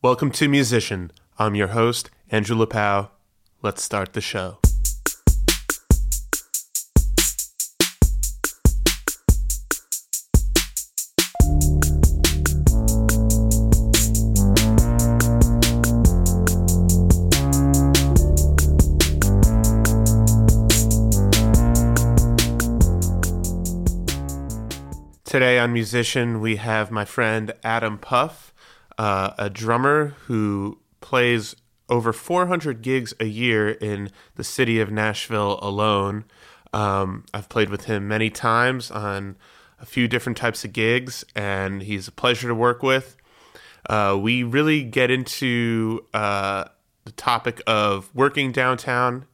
Welcome to Musician. I'm your host, Andrew LaPau. Let's start the show. Today on Musician, we have my friend Adam Puff, a drummer who plays over 400 gigs a year in the city of Nashville alone. I've played with him many times on a few different types of gigs, and he's a pleasure to work with. We really get into the topic of working downtown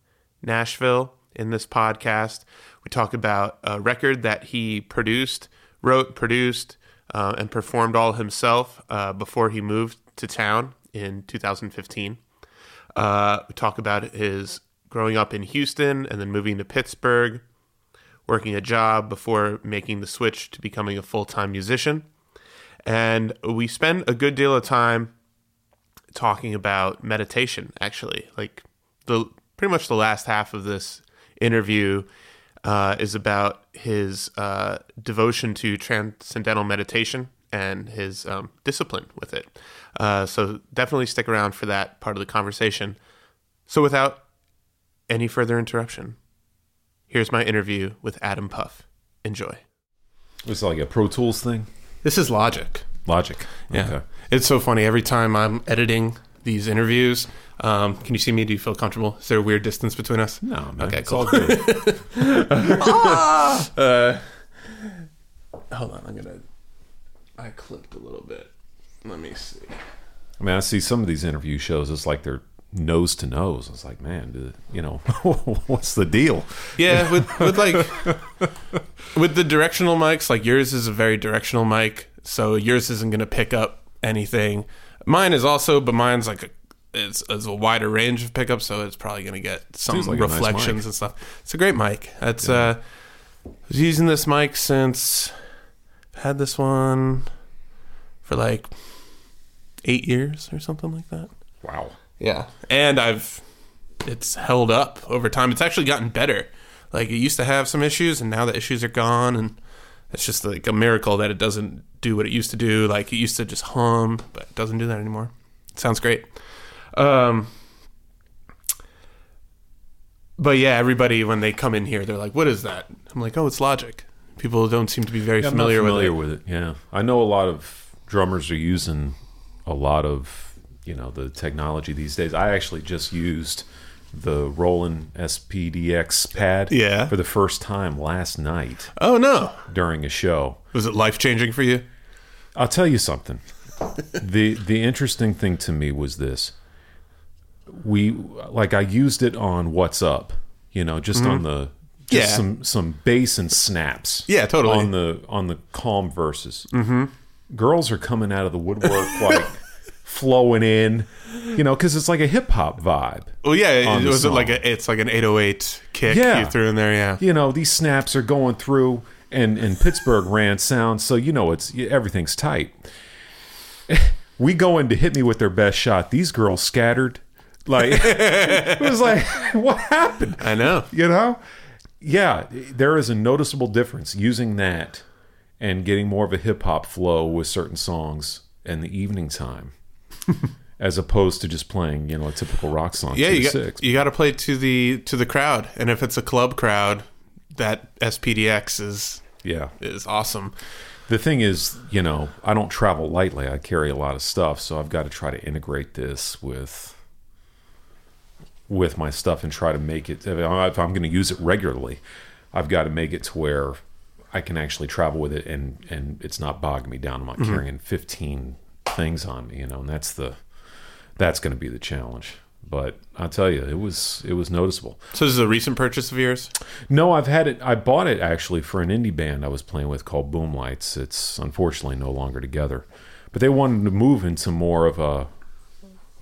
Nashville in this podcast. We talk about a record that he produced, wrote, produced, and performed all himself before he moved to town in 2015. We talk about his growing up in Houston and then moving to Pittsburgh, working a job before making the switch to becoming a full-time musician. And we spend a good deal of time talking about meditation, actually. Like, pretty much the last half of this interview is about his devotion to transcendental meditation and his discipline with it. So definitely stick around for that part of the conversation. So without any further interruption, here's my interview with Adam Puff. Enjoy. It's like a Pro Tools thing? This is Logic. Yeah. Okay. It's so funny. Every time I'm editing these interviews. Can you see me? Do you feel comfortable? Is there a weird distance between us? No, man. Okay, cool. It's all good. Hold on, I clipped a little bit. Let me see. I mean, I see some of these interview shows, it's like they're nose to nose. I was like, man, what's the deal? Yeah, with the directional mics, like yours is a very directional mic, so yours isn't going to pick up anything. Mine is also, but mine's like it's a wider range of pickups, so it's probably going to get some reflections and stuff. It's a great mic. That's I was using this mic since I've had this one for like 8 years or something like that. Wow. Yeah, and it's held up over time. It's actually gotten better. Like it used to have some issues, and now the issues are gone, and it's just like a miracle that it doesn't do what it used to do. Like it used to just hum, but it doesn't do that anymore. It sounds great. But yeah, everybody, when they come in here, they're like, what is that? I'm like, oh, it's Logic. People don't seem to be very familiar with it. Yeah. I know a lot of drummers are using a lot of, the technology these days. I actually just used the Roland SPDX pad for the first time last night. Oh, no. During a show. Was it life-changing for you? I'll tell you something. The interesting thing to me was this. I used it on What's Up, just on the some bass and snaps. Yeah, totally. On the calm verses. Mm-hmm. Girls are coming out of the woodwork like flowing in, because it's like a hip hop vibe. Oh yeah, it was like it's like an 808 kick you threw in there. Yeah, these snaps are going through, and Pittsburgh ran sound, so it's everything's tight. We go in to Hit Me With Their Best Shot. These girls scattered, like it was like, what happened? I know, Yeah, there is a noticeable difference using that and getting more of a hip hop flow with certain songs in the evening time. As opposed to just playing, a typical rock song. Yeah, you got to play to the crowd, and if it's a club crowd, that SPDX is awesome. The thing is, I don't travel lightly. I carry a lot of stuff, so I've got to try to integrate this with my stuff and try to make it. If I'm going to use it regularly, I've got to make it to where I can actually travel with it, and it's not bogging me down. I'm not carrying 15 things on me, and that's going to be the challenge. But I'll tell you, it was noticeable. So this is a recent purchase of yours? No, I've had it. I bought it actually for an indie band I was playing with called Boom Lights. It's unfortunately no longer together, but they wanted to move into more of an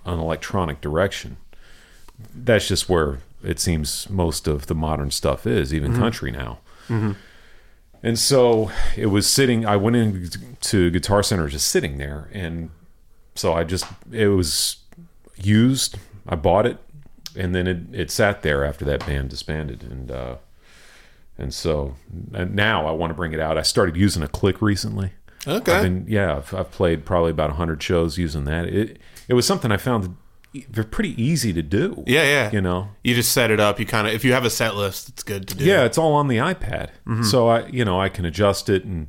electronic direction. That's just where it seems most of the modern stuff is, even country now. Mm-hmm. And so it was sitting. I went into Guitar Center, just sitting there, and So it was used. I bought it, and then it sat there after that band disbanded. And so now I want to bring it out. I started using a click recently. Okay. I've played probably about 100 shows using that. It was something I found they're pretty easy to do. Yeah, yeah. You know, you just set it up. You kind of, if you have a set list, it's good to do. Yeah, it's all on the iPad. Mm-hmm. So I can adjust it and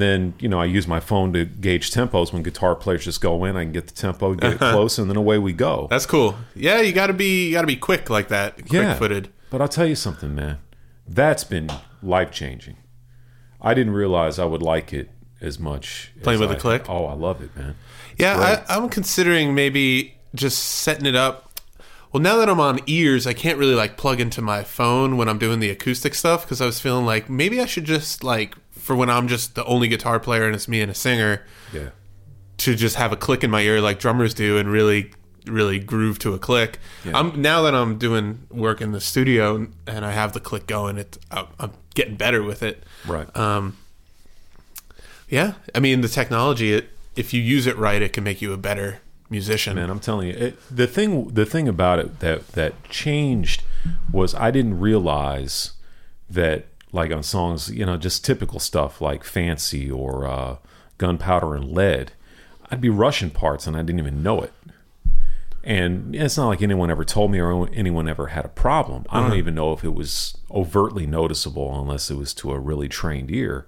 then, I use my phone to gauge tempos. When guitar players just go in, I can get the tempo, get it close, and then away we go. That's cool. Yeah, you got to be quick like that, quick-footed. But I'll tell you something, man. That's been life-changing. I didn't realize I would like it as much. Playing with a click? Oh, I love it, man. It's great. I'm considering maybe just setting it up. Well, now that I'm on ears, I can't really plug into my phone when I'm doing the acoustic stuff, because I was feeling like maybe I should just for when I'm just the only guitar player and it's me and a singer, to just have a click in my ear like drummers do and really, really groove to a click. Yeah. Now that I'm doing work in the studio and I have the click going, I'm getting better with it. Right. The technology, if you use it right, it can make you a better musician. Man, I'm telling you, the thing about it that changed was I didn't realize that. Like on songs, just typical stuff like Fancy or Gunpowder and Lead, I'd be rushing parts and I didn't even know it. And it's not like anyone ever told me or anyone ever had a problem. I don't even know if it was overtly noticeable unless it was to a really trained ear.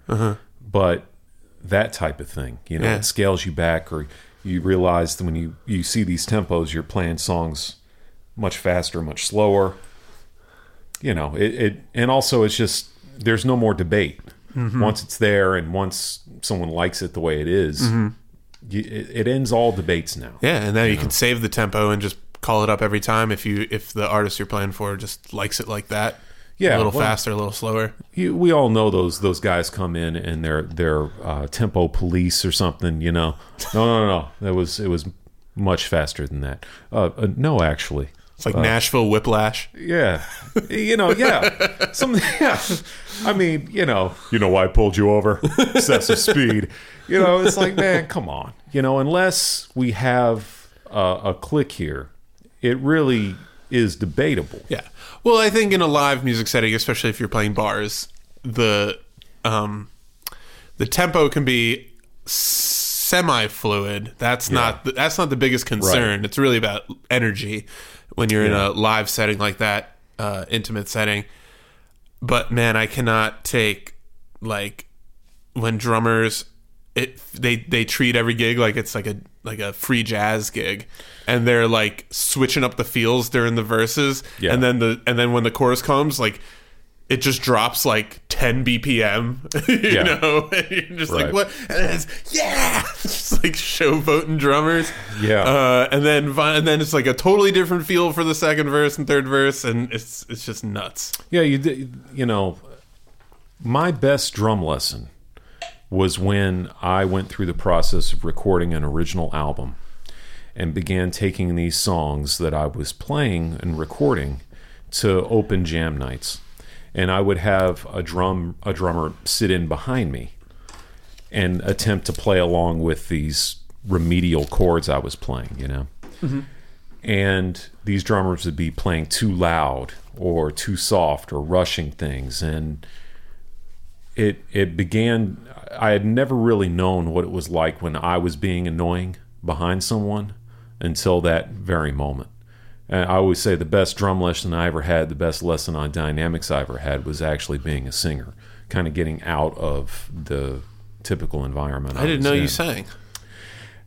But that type of thing, it scales you back, or you realize that when you see these tempos, you're playing songs much faster, much slower. And also it's just, there's no more debate. Once it's there and once someone likes it the way it is, it ends all debates now. Yeah, and now you can save the tempo and just call it up every time if the artist you're playing for just likes it like that. Yeah, a little faster, a little slower. We all know those guys come in and they're tempo police or something. No. It was much faster than that. No, actually. It's like Nashville Whiplash. Yeah. Yeah. You know why I pulled you over? Excessive speed. It's like, man, come on. Unless we have a click here, it really is debatable. Yeah. Well, I think in a live music setting, especially if you're playing bars, the tempo can be semi-fluid. That's not the biggest concern. Right. It's really about energy. When you're in a live setting like that, intimate setting. But man, I cannot take when drummers, they treat every gig like it's like a free jazz gig, and they're switching up the feels during the verses, and then when the chorus comes, it just drops 10 BPM, you know? And you're just what? And it's, just showboating drummers. Yeah. And then it's a totally different feel for the second verse and third verse, and it's just nuts. Yeah, my best drum lesson was when I went through the process of recording an original album and began taking these songs that I was playing and recording to open jam nights. And I would have a drummer sit in behind me and attempt to play along with these remedial chords I was playing, And these drummers would be playing too loud or too soft or rushing things. And it began, I had never really known what it was like when I was being annoying behind someone until that very moment. And I always say the best drum lesson I ever had, the best lesson on dynamics I ever had, was actually being a singer, kind of getting out of the typical environment. I didn't know you sang.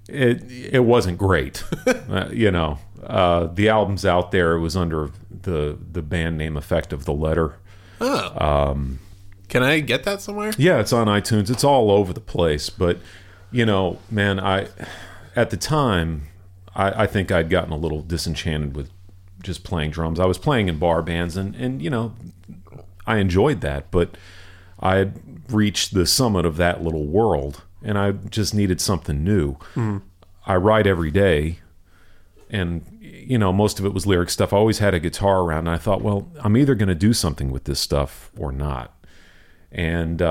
It wasn't great. The album's out there. It was under the band name effect of The Letter. Oh. Can I get that somewhere? Yeah, it's on iTunes. It's all over the place. But, man, at the time, I think I'd gotten a little disenchanted with just playing drums. I was playing in bar bands, and I enjoyed that, but I had reached the summit of that little world, and I just needed something new. Mm-hmm. I write every day, and most of it was lyric stuff. I always had a guitar around, and I thought, well, I'm either going to do something with this stuff or not. And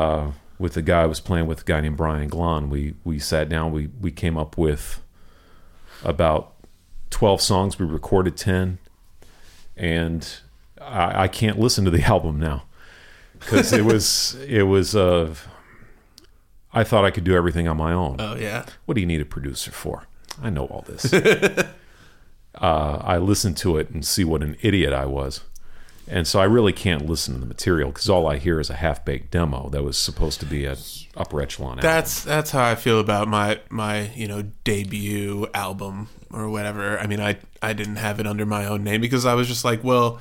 with the guy I was playing with, a guy named Brian Glon, we sat down, we came up with about 12 songs. We recorded 10, and I can't listen to the album now because it was I thought I could do everything on my own. Oh yeah. What do you need a producer for? I know all this. I listen to it and see what an idiot I was. And so I really can't listen to the material because all I hear is a half-baked demo that was supposed to be an Upper Echelon album. That's how I feel about my debut album or whatever. I mean, I didn't have it under my own name because I was just like, well,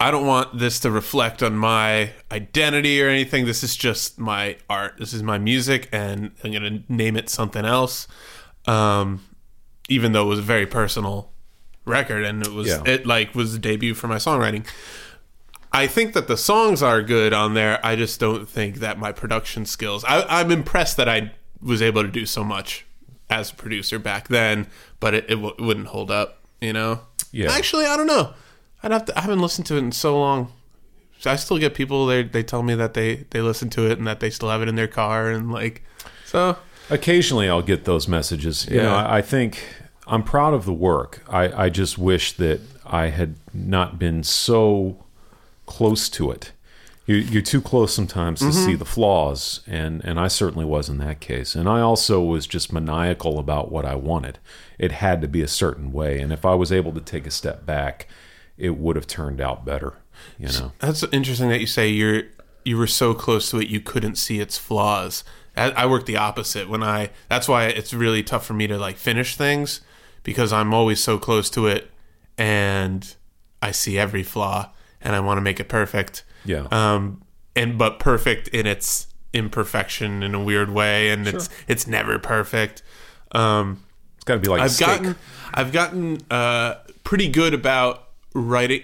I don't want this to reflect on my identity or anything. This is just my art. This is my music, and I'm going to name it something else, even though it was a very personal record, and it was it was the debut for my songwriting. I think that the songs are good on there. I just don't think that my production skills... I'm impressed that I was able to do so much as a producer back then, but it wouldn't hold up, you know? Yeah. Actually, I don't know. I haven't listened to it in so long. I still get people, they tell me that they listen to it and that they still have it in their car, and so... Occasionally I'll get those messages. Yeah. You know, I think I'm proud of the work. I just wish that I had not been so close to it. You're too close sometimes to see the flaws, and I certainly was in that case. And I also was just maniacal about what I wanted. It had to be a certain way, and if I was able to take a step back, it would have turned out better. You know, that's interesting that you say you were so close to it you couldn't see its flaws. I work the opposite. That's why it's really tough for me to finish things, because I'm always so close to it and I see every flaw and I want to make it perfect. Yeah. But perfect in its imperfection in a weird way, and sure, it's never perfect. It's got to be like I've gotten pretty good about writing.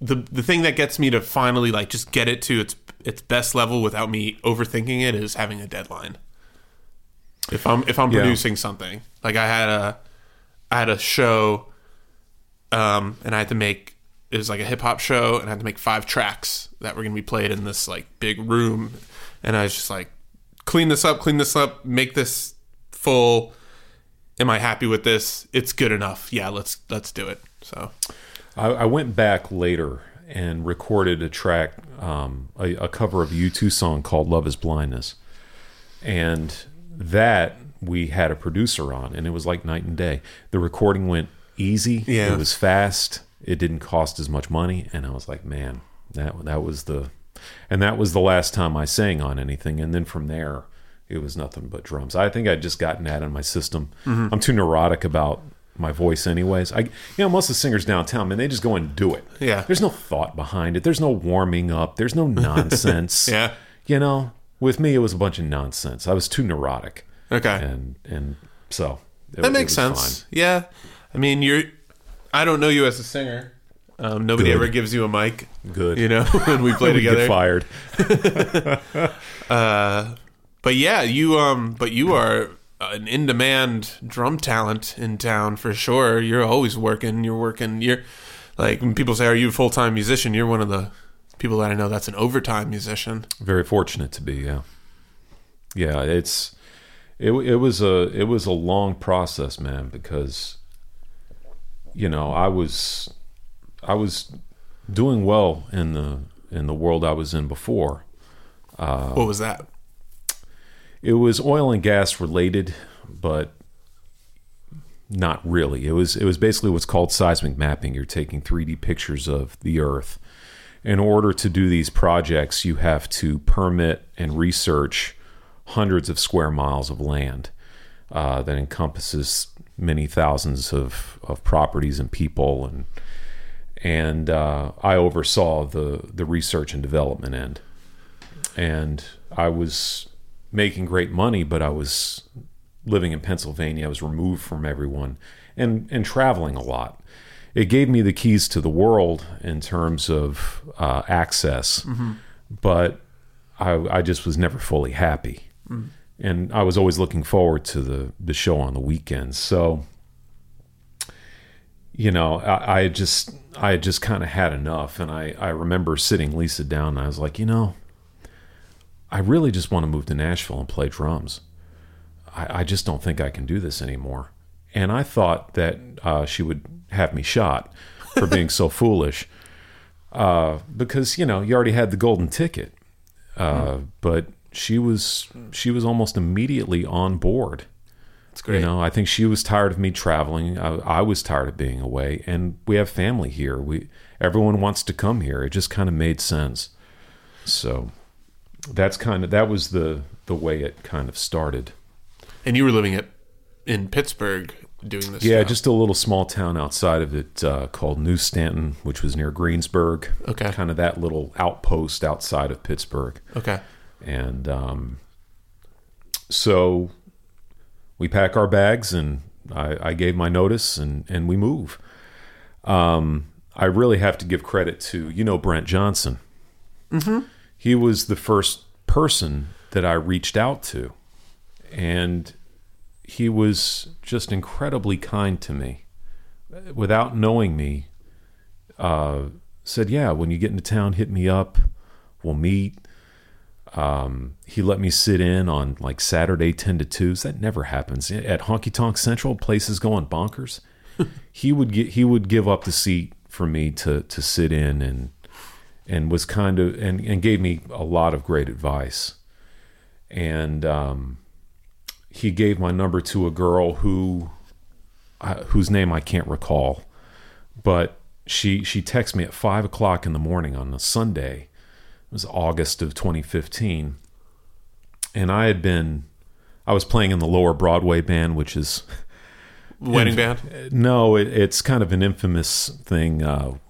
The thing that gets me to finally just get it to its best level without me overthinking it is having a deadline. If I'm producing something, I had a show, and I had to make, it was a hip hop show, and I had to make 5 tracks that were going to be played in this big room, and I was just clean this up, make this full. Am I happy with this? It's good enough. Yeah, let's do it. So I went back later and recorded a track, a cover of a U2 song called Love is Blindness. And that we had a producer on, and it was night and day. The recording went easy. Yeah. It was fast. It didn't cost as much money. And I was man, that was the last time I sang on anything. And then from there, it was nothing but drums. I think I'd just gotten that in my system. Mm-hmm. I'm too neurotic about my voice anyways. Most of the singers downtown, man, they just go and do it. Yeah. There's no thought behind it. There's no warming up. There's no nonsense. Yeah. With me, it was a bunch of nonsense. I was too neurotic. Okay. And so that makes sense. Fine. Yeah. I mean, I don't know you as a singer. Nobody ever gives you a mic. Good. When we play together. Get fired. But yeah, you are an in-demand drum talent in town for sure. You're always working. You're when people say, "Are you a full-time musician?" You're one of the people that I know that's an overtime musician. Very fortunate to be. Yeah, yeah. It was a long process, man, because I was doing well in the world I was in before. What was that? It was oil and gas related, but not really. It was basically what's called seismic mapping. You're taking 3D pictures of the Earth. In order to do these projects, you have to permit and research hundreds of square miles of land that encompasses many thousands of properties and people. And I oversaw the research and development end. And I was making great money, but I was living in Pennsylvania. I was removed from everyone and traveling a lot. It gave me the keys to the world in terms of access, but I just was never fully happy. Mm-hmm. And I was always looking forward to the show on the weekends. So, I just kind of had enough. And I remember sitting Lisa down, and I was like, I really just want to move to Nashville and play drums. I just don't think I can do this anymore. And I thought that she would have me shot for being so foolish. Because, you know, you already had the golden ticket. But she was almost immediately on board. That's great. You know, I think she was tired of me traveling. I was tired of being away. And we have family here. Everyone wants to come here. It just kind of made sense. So that was the way it kind of started. And you were living in Pittsburgh doing this? Yeah, just a little small town outside of it called New Stanton, which was near Greensburg. Okay. Kind of that little outpost outside of Pittsburgh. Okay. And so we pack our bags, and I gave my notice, and we move. I really have to give credit to, you know, Brent Johnson. Mm-hmm. He was the first person that I reached out to, and he was just incredibly kind to me. Without knowing me, said, yeah, when you get into town, hit me up. We'll meet. He let me sit in on like Saturday 10 to 2s. That never happens. At Honky Tonk Central, places going bonkers. He would give up the seat for me to sit in, and was kind of and gave me a lot of great advice. And he gave my number to a girl whose name I can't recall, but she texted me at 5 o'clock in the morning on a Sunday. It was August of 2015, and I was playing in the Lower Broadway band, which is wedding band. No, it's kind of an infamous thing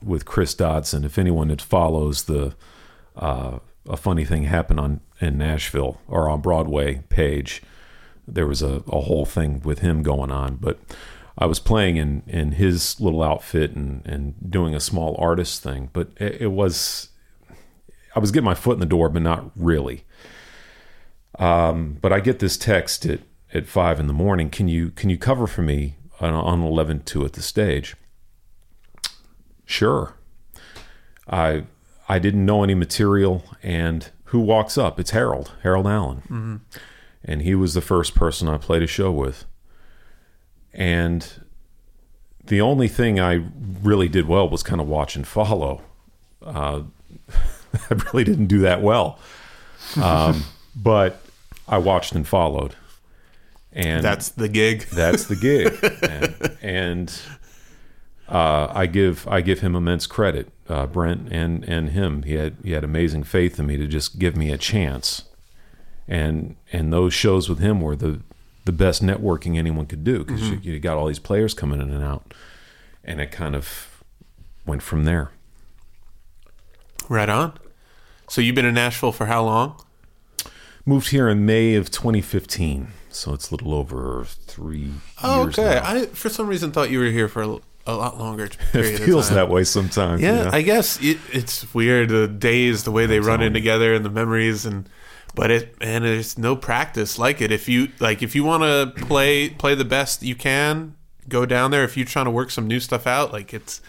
with Chris Dotson. If anyone that follows the A Funny Thing Happened in Nashville or on Broadway page, there was a whole thing with him going on. But I was playing in his little outfit and doing a small artist thing, but I was getting my foot in the door, but not really. But I get this text at 5 a.m. Can you cover for me on 11/2 at the stage? Sure. I didn't know any material, and who walks up? It's Harold Allen. Mm-hmm. And he was the first person I played a show with. And the only thing I really did well was kind of watch and follow. I really didn't do that well, but I watched and followed, and that's the gig. and I give him immense credit, Brent and him. He had amazing faith in me to just give me a chance, and those shows with him were the best networking anyone could do, because mm-hmm. you got all these players coming in and out, and it kind of went from there. Right on. So you've been in Nashville for how long? Moved here in May of 2015. So it's a little over 3 years now. I, for some reason, thought you were here for a lot longer period of time. It feels that way sometimes. Yeah. I guess it's weird. The days, the way they run in together, and the memories, but there's no practice like it. If you want to play the best you can, go down there. If you're trying to work some new stuff out, like it's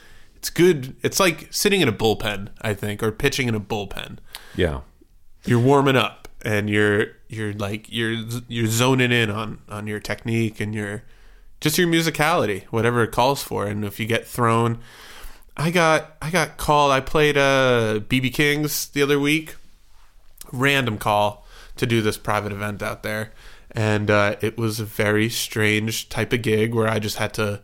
good. It's like sitting in a bullpen, I think, or pitching in a bullpen. Yeah. You're warming up, and you're zoning in on your technique and your musicality, whatever it calls for. And if you get thrown, I got called. I played BB Kings the other week, random call to do this private event out there. And it was a very strange type of gig where I just had to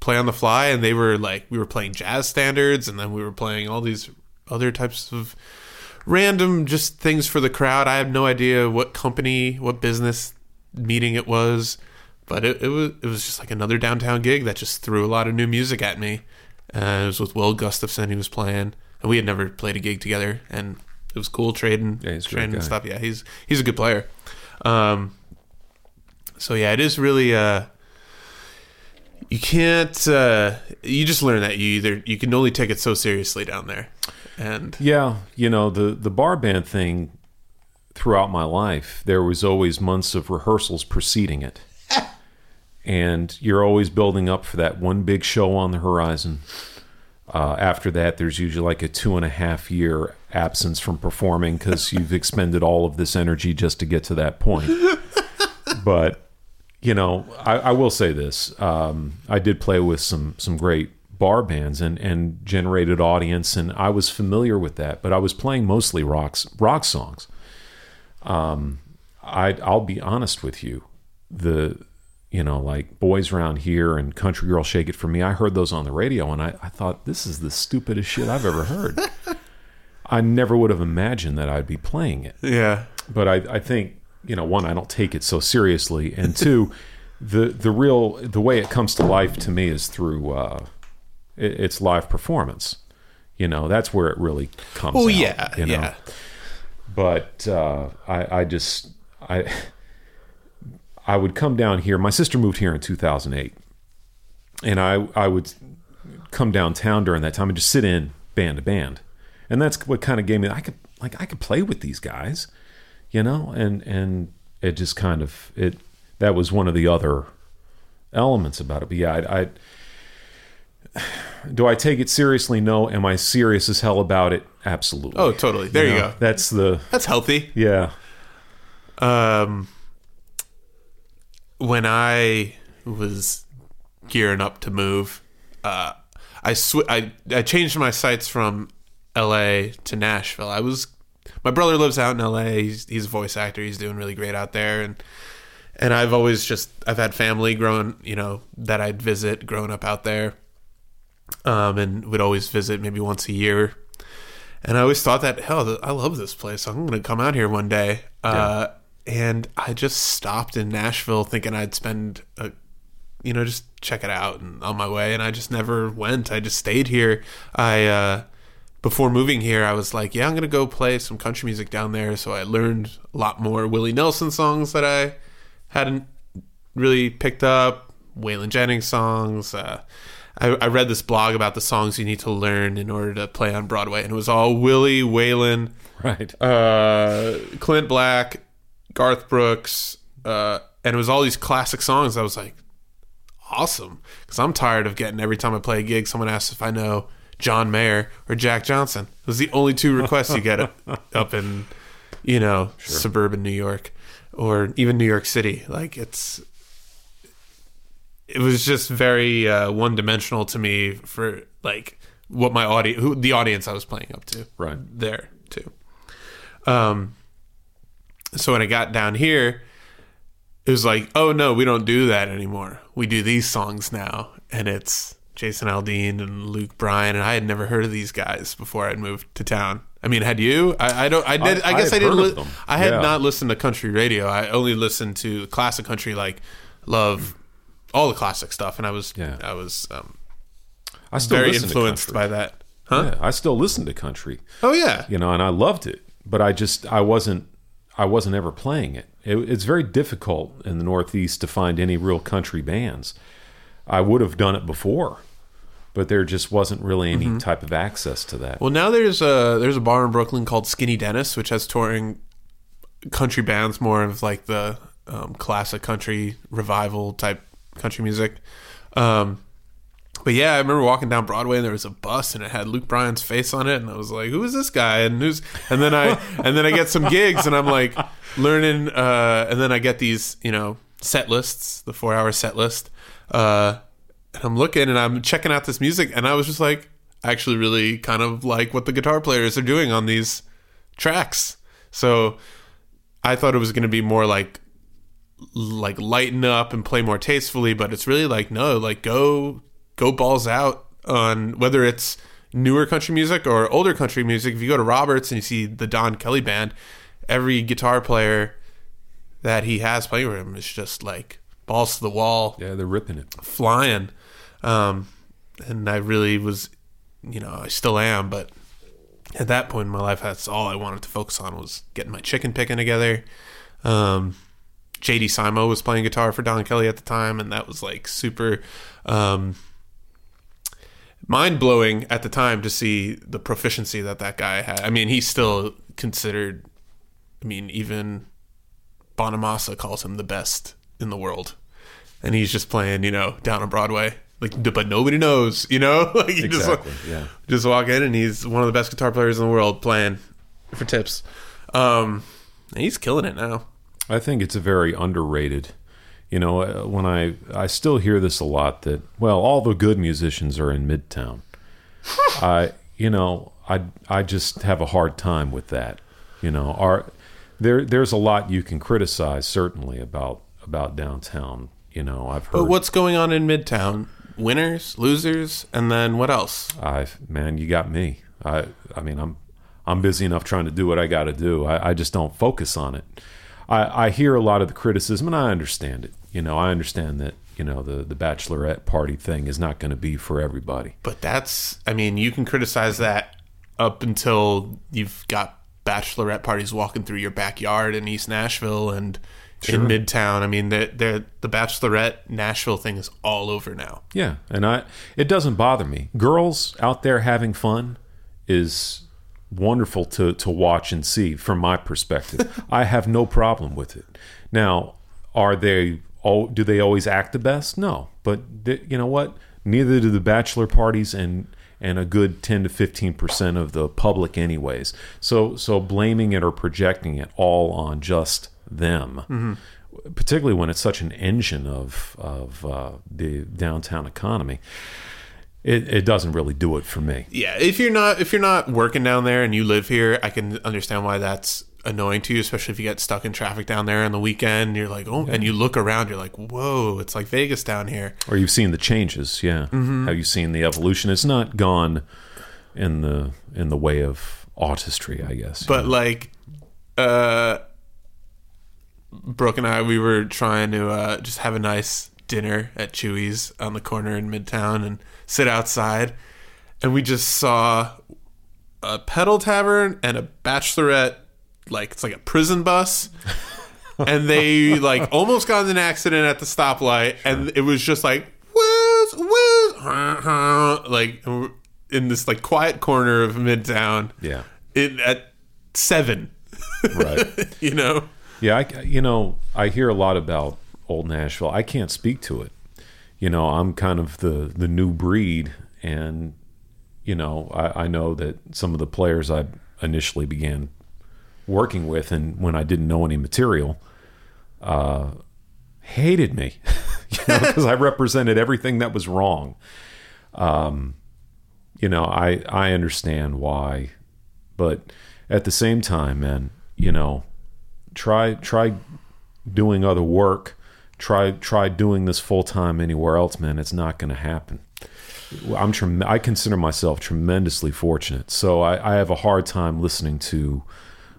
play on the fly, and we were playing jazz standards, and then we were playing all these other types of random just things for the crowd. I have no idea what business meeting it was, but it was just like another downtown gig that just threw a lot of new music at me. It was with Will Gustafson. He was playing, and we had never played a gig together, and it was cool trading stuff. Yeah, he's a good player. So yeah, it is really you can't. You just learn that you can only take it so seriously down there, and yeah, you know, the bar band thing. Throughout my life, there was always months of rehearsals preceding it, and you're always building up for that one big show on the horizon. After that, there's usually like a 2.5-year absence from performing because you've expended all of this energy just to get to that point, but. you know, I will say this. I did play with some great bar bands and generated audience, and I was familiar with that, but I was playing mostly rock songs. I'll be honest with you. Like Boys Round Here and Country Girl Shake It For Me, I heard those on the radio, and I thought, this is the stupidest shit I've ever heard. I never would have imagined that I'd be playing it. Yeah. But I think, one, I don't take it so seriously, and two, the way it comes to life to me is through it's live performance. That's where it really comes out. Yeah. But I would come down here. My sister moved here in 2008, and I would come downtown during that time and just sit in band to band, and that's what kind of gave me I could play with these guys, and it just kind of that was one of the other elements about it. But yeah, do I take it seriously? No. Am I serious as hell about it? Absolutely. Oh, totally. There you go. That's healthy. Yeah. When I was gearing up to move, I changed my sights from L.A. to Nashville. My brother lives out in L.A. He's a voice actor. He's doing really great out there, and I've always I've had family growing, that I'd visit growing up out there, and would always visit maybe once a year. And I always thought that, hell, I love this place. I'm going to come out here one day. Yeah. And I just stopped in Nashville thinking I'd spend, just check it out and on my way. And I just never went. I just stayed here. Before moving here, I was like, yeah, I'm going to go play some country music down there. So I learned a lot more Willie Nelson songs that I hadn't really picked up, Waylon Jennings songs. I read this blog about the songs you need to learn in order to play on Broadway. And it was all Willie, Waylon, right? Clint Black, Garth Brooks. And it was all these classic songs. I was like, awesome. Because I'm tired of getting, every time I play a gig, someone asks if I know John Mayer or Jack Johnson. Those are the only two requests you get up in, sure, suburban New York or even New York City. Like, it was just very one-dimensional to me for like what my the audience I was playing up to, right there too. So when I got down here, it was like, oh no, we don't do that anymore. We do these songs now, and it's Jason Aldean and Luke Bryan, and I had never heard of these guys before I'd moved to town. I mean, had you? I guess I didn't. I had not listened to country radio. I only listened to classic country, like love all the classic stuff, and I still very influenced by that. Huh? Yeah, I still listen to country. Oh yeah. And I loved it, but I wasn't ever playing it. It's very difficult in the Northeast to find any real country bands. I would have done it before, but there just wasn't really any type of access to that. Well, now there's a bar in Brooklyn called Skinny Dennis, which has touring country bands, more of like the classic country revival type country music. But yeah, I remember walking down Broadway and there was a bus and it had Luke Bryan's face on it, and I was like, who is this guy? And then I get some gigs and I'm like learning, and then I get these, set lists, the 4-hour set list. And I'm looking and I'm checking out this music, and I was just like, I actually really kind of like what the guitar players are doing on these tracks. So I thought it was going to be more like lighten up and play more tastefully, but it's really like, no, like go balls out on whether it's newer country music or older country music. If you go to Roberts and you see the Don Kelly band, every guitar player that he has playing with him is just like balls to the wall. Yeah, they're ripping it, flying. And I really was, I still am, but at that point in my life, that's all I wanted to focus on was getting my chicken picking together. J.D. Simo was playing guitar for Don Kelly at the time, and that was like super mind-blowing at the time to see the proficiency that guy had. I mean, he's still considered, even Bonamassa calls him the best in the world, and he's just playing, down on Broadway, like, but nobody knows, like you exactly, just walk in and he's one of the best guitar players in the world playing for tips. And he's killing it now. I think it's a very underrated, You know, when I still hear this a lot, that, well, all the good musicians are in Midtown. I just have a hard time with that. You know, there's a lot you can criticize, certainly, about downtown. You know, I've heard. But what's going on in Midtown? Winners, losers, and then what else? You got me. I'm busy enough trying to do what I got to do. I just don't focus on it. I hear a lot of the criticism, and I understand it. You know, I understand that, you know, the bachelorette party thing is not going to be for everybody. But that's, I mean, you can criticize that up until you've got bachelorette parties walking through your backyard in East Nashville and sure. in Midtown. I mean, the bachelorette Nashville thing is all over now. Yeah, and it doesn't bother me. Girls out there having fun is wonderful to watch and see from my perspective. I have no problem with it. Now, do they always act the best? No, but you know what? Neither do the bachelor parties and a good 10 to 15% of the public anyways. So blaming it or projecting it all on just them, mm-hmm. particularly when it's such an engine of the downtown economy. It doesn't really do it for me. Yeah, if you're not working down there and you live here, I can understand why that's annoying to you, especially if you get stuck in traffic down there on the weekend. You're like, oh, yeah. And you look around, you're like, whoa, it's like Vegas down here. Or you've seen the changes, yeah. Mm-hmm. Have you seen the evolution? It's not gone in the way of artistry, I guess. But Brooke and I, we were trying to just have a nice dinner at Chewy's on the corner in Midtown and sit outside, and we just saw a pedal tavern and a bachelorette, like it's like a prison bus, and they like almost got in an accident at the stoplight, sure. and it was just like whiz, like in this like quiet corner of Midtown, yeah, at 7, right? You know, yeah, I hear a lot about old Nashville. I can't speak to it. You know, I'm kind of the new breed, and, you know, I know that some of the players I initially began working with, and when I didn't know any material, hated me, you know, because I represented everything that was wrong. You know, I understand why, but at the same time, man, you know, try doing other work. Try doing this full time anywhere else, man. It's not going to happen. I consider myself tremendously fortunate, so I have a hard time listening to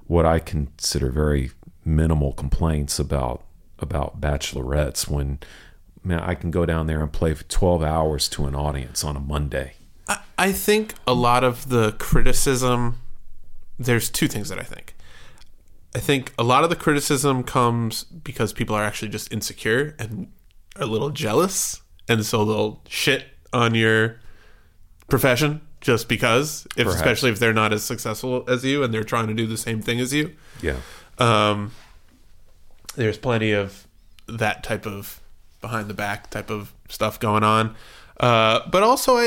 what I consider very minimal complaints about bachelorettes. When, man, I can go down there and play for 12 hours to an audience on a Monday. I think a lot of the criticism. There's two things that I think. I think a lot of the criticism comes because people are actually just insecure and a little jealous, and so they'll shit on your profession just because, especially if they're not as successful as you and they're trying to do the same thing as you. Yeah. There's plenty of that type of behind the back type of stuff going on. But also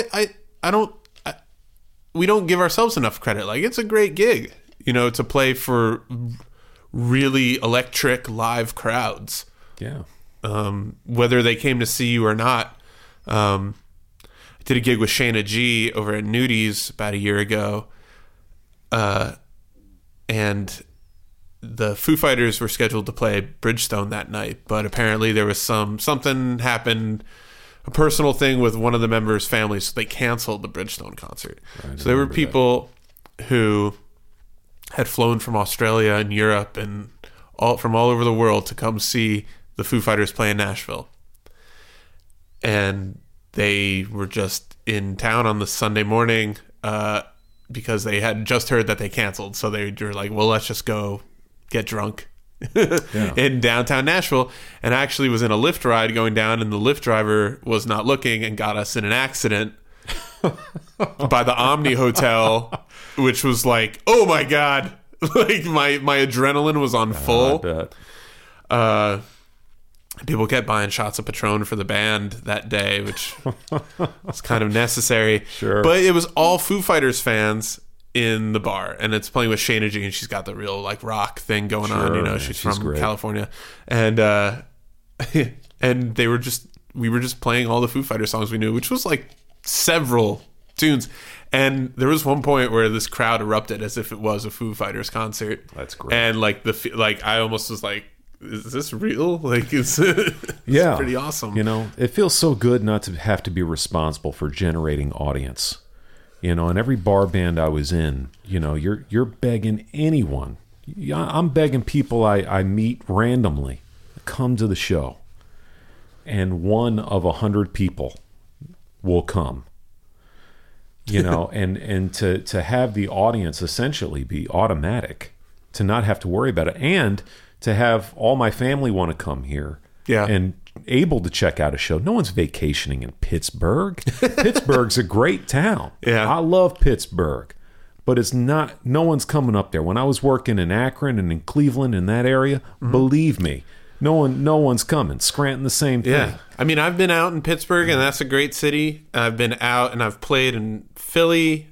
we don't give ourselves enough credit. Like, it's a great gig, you know, to play for really electric live crowds, yeah. Whether they came to see you or not. I did a gig with Shana G over at Nudie's about a year ago, and the Foo Fighters were scheduled to play Bridgestone that night, but apparently there was something happened, a personal thing with one of the members' families, so they canceled the Bridgestone concert. So there were people who had flown from Australia and Europe and from all over the world to come see the Foo Fighters play in Nashville. And they were just in town on the Sunday morning because they had just heard that they canceled. So they were like, well, let's just go get drunk yeah. in downtown Nashville. And I actually was in a Lyft ride going down, and the Lyft driver was not looking and got us in an accident by the Omni Hotel, which was like, oh my god, like my adrenaline was on full. People kept buying shots of Patron for the band that day, which was kind of necessary, sure. But it was all Foo Fighters fans in the bar, and it's playing with Shana G, and she's got the real like rock thing going sure, on, you know, she's from great. California, and and they were just, we were just playing all the Foo Fighters songs we knew, which was like several tunes. And there was one point where this crowd erupted as if it was a Foo Fighters concert. That's great. And like the, like I almost was like, is this real? Like it's, yeah, it's pretty awesome. You know, it feels so good not to have to be responsible for generating audience. You know, in every bar band I was in, you know, you're begging anyone. I'm begging people I meet randomly, come to the show. And 1 of 100 people will come. You know, and to have the audience essentially be automatic, to not have to worry about it, and to have all my family want to come here, yeah, and able to check out a show. No one's vacationing in Pittsburgh. Pittsburgh's a great town. Yeah, I love Pittsburgh, but it's not. No one's coming up there. When I was working in Akron and in Cleveland in that area, mm-hmm. believe me, no one's coming. Scranton, the same thing. Yeah, I mean, I've been out in Pittsburgh, and that's a great city. I've been out and I've played in Philly,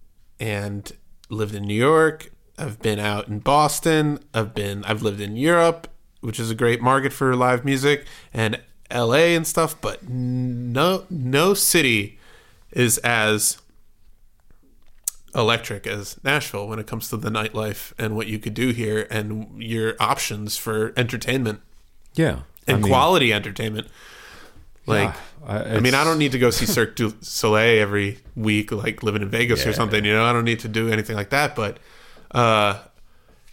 and lived in New York. I've been out in Boston. I've lived in Europe, which is a great market for live music, and LA and stuff, but no city is as electric as Nashville when it comes to the nightlife and what you could do here and your options for entertainment. Yeah. And quality entertainment. Like, yeah, I mean, I don't need to go see Cirque du Soleil every week, like living in Vegas or something, you know, I don't need to do anything like that, but,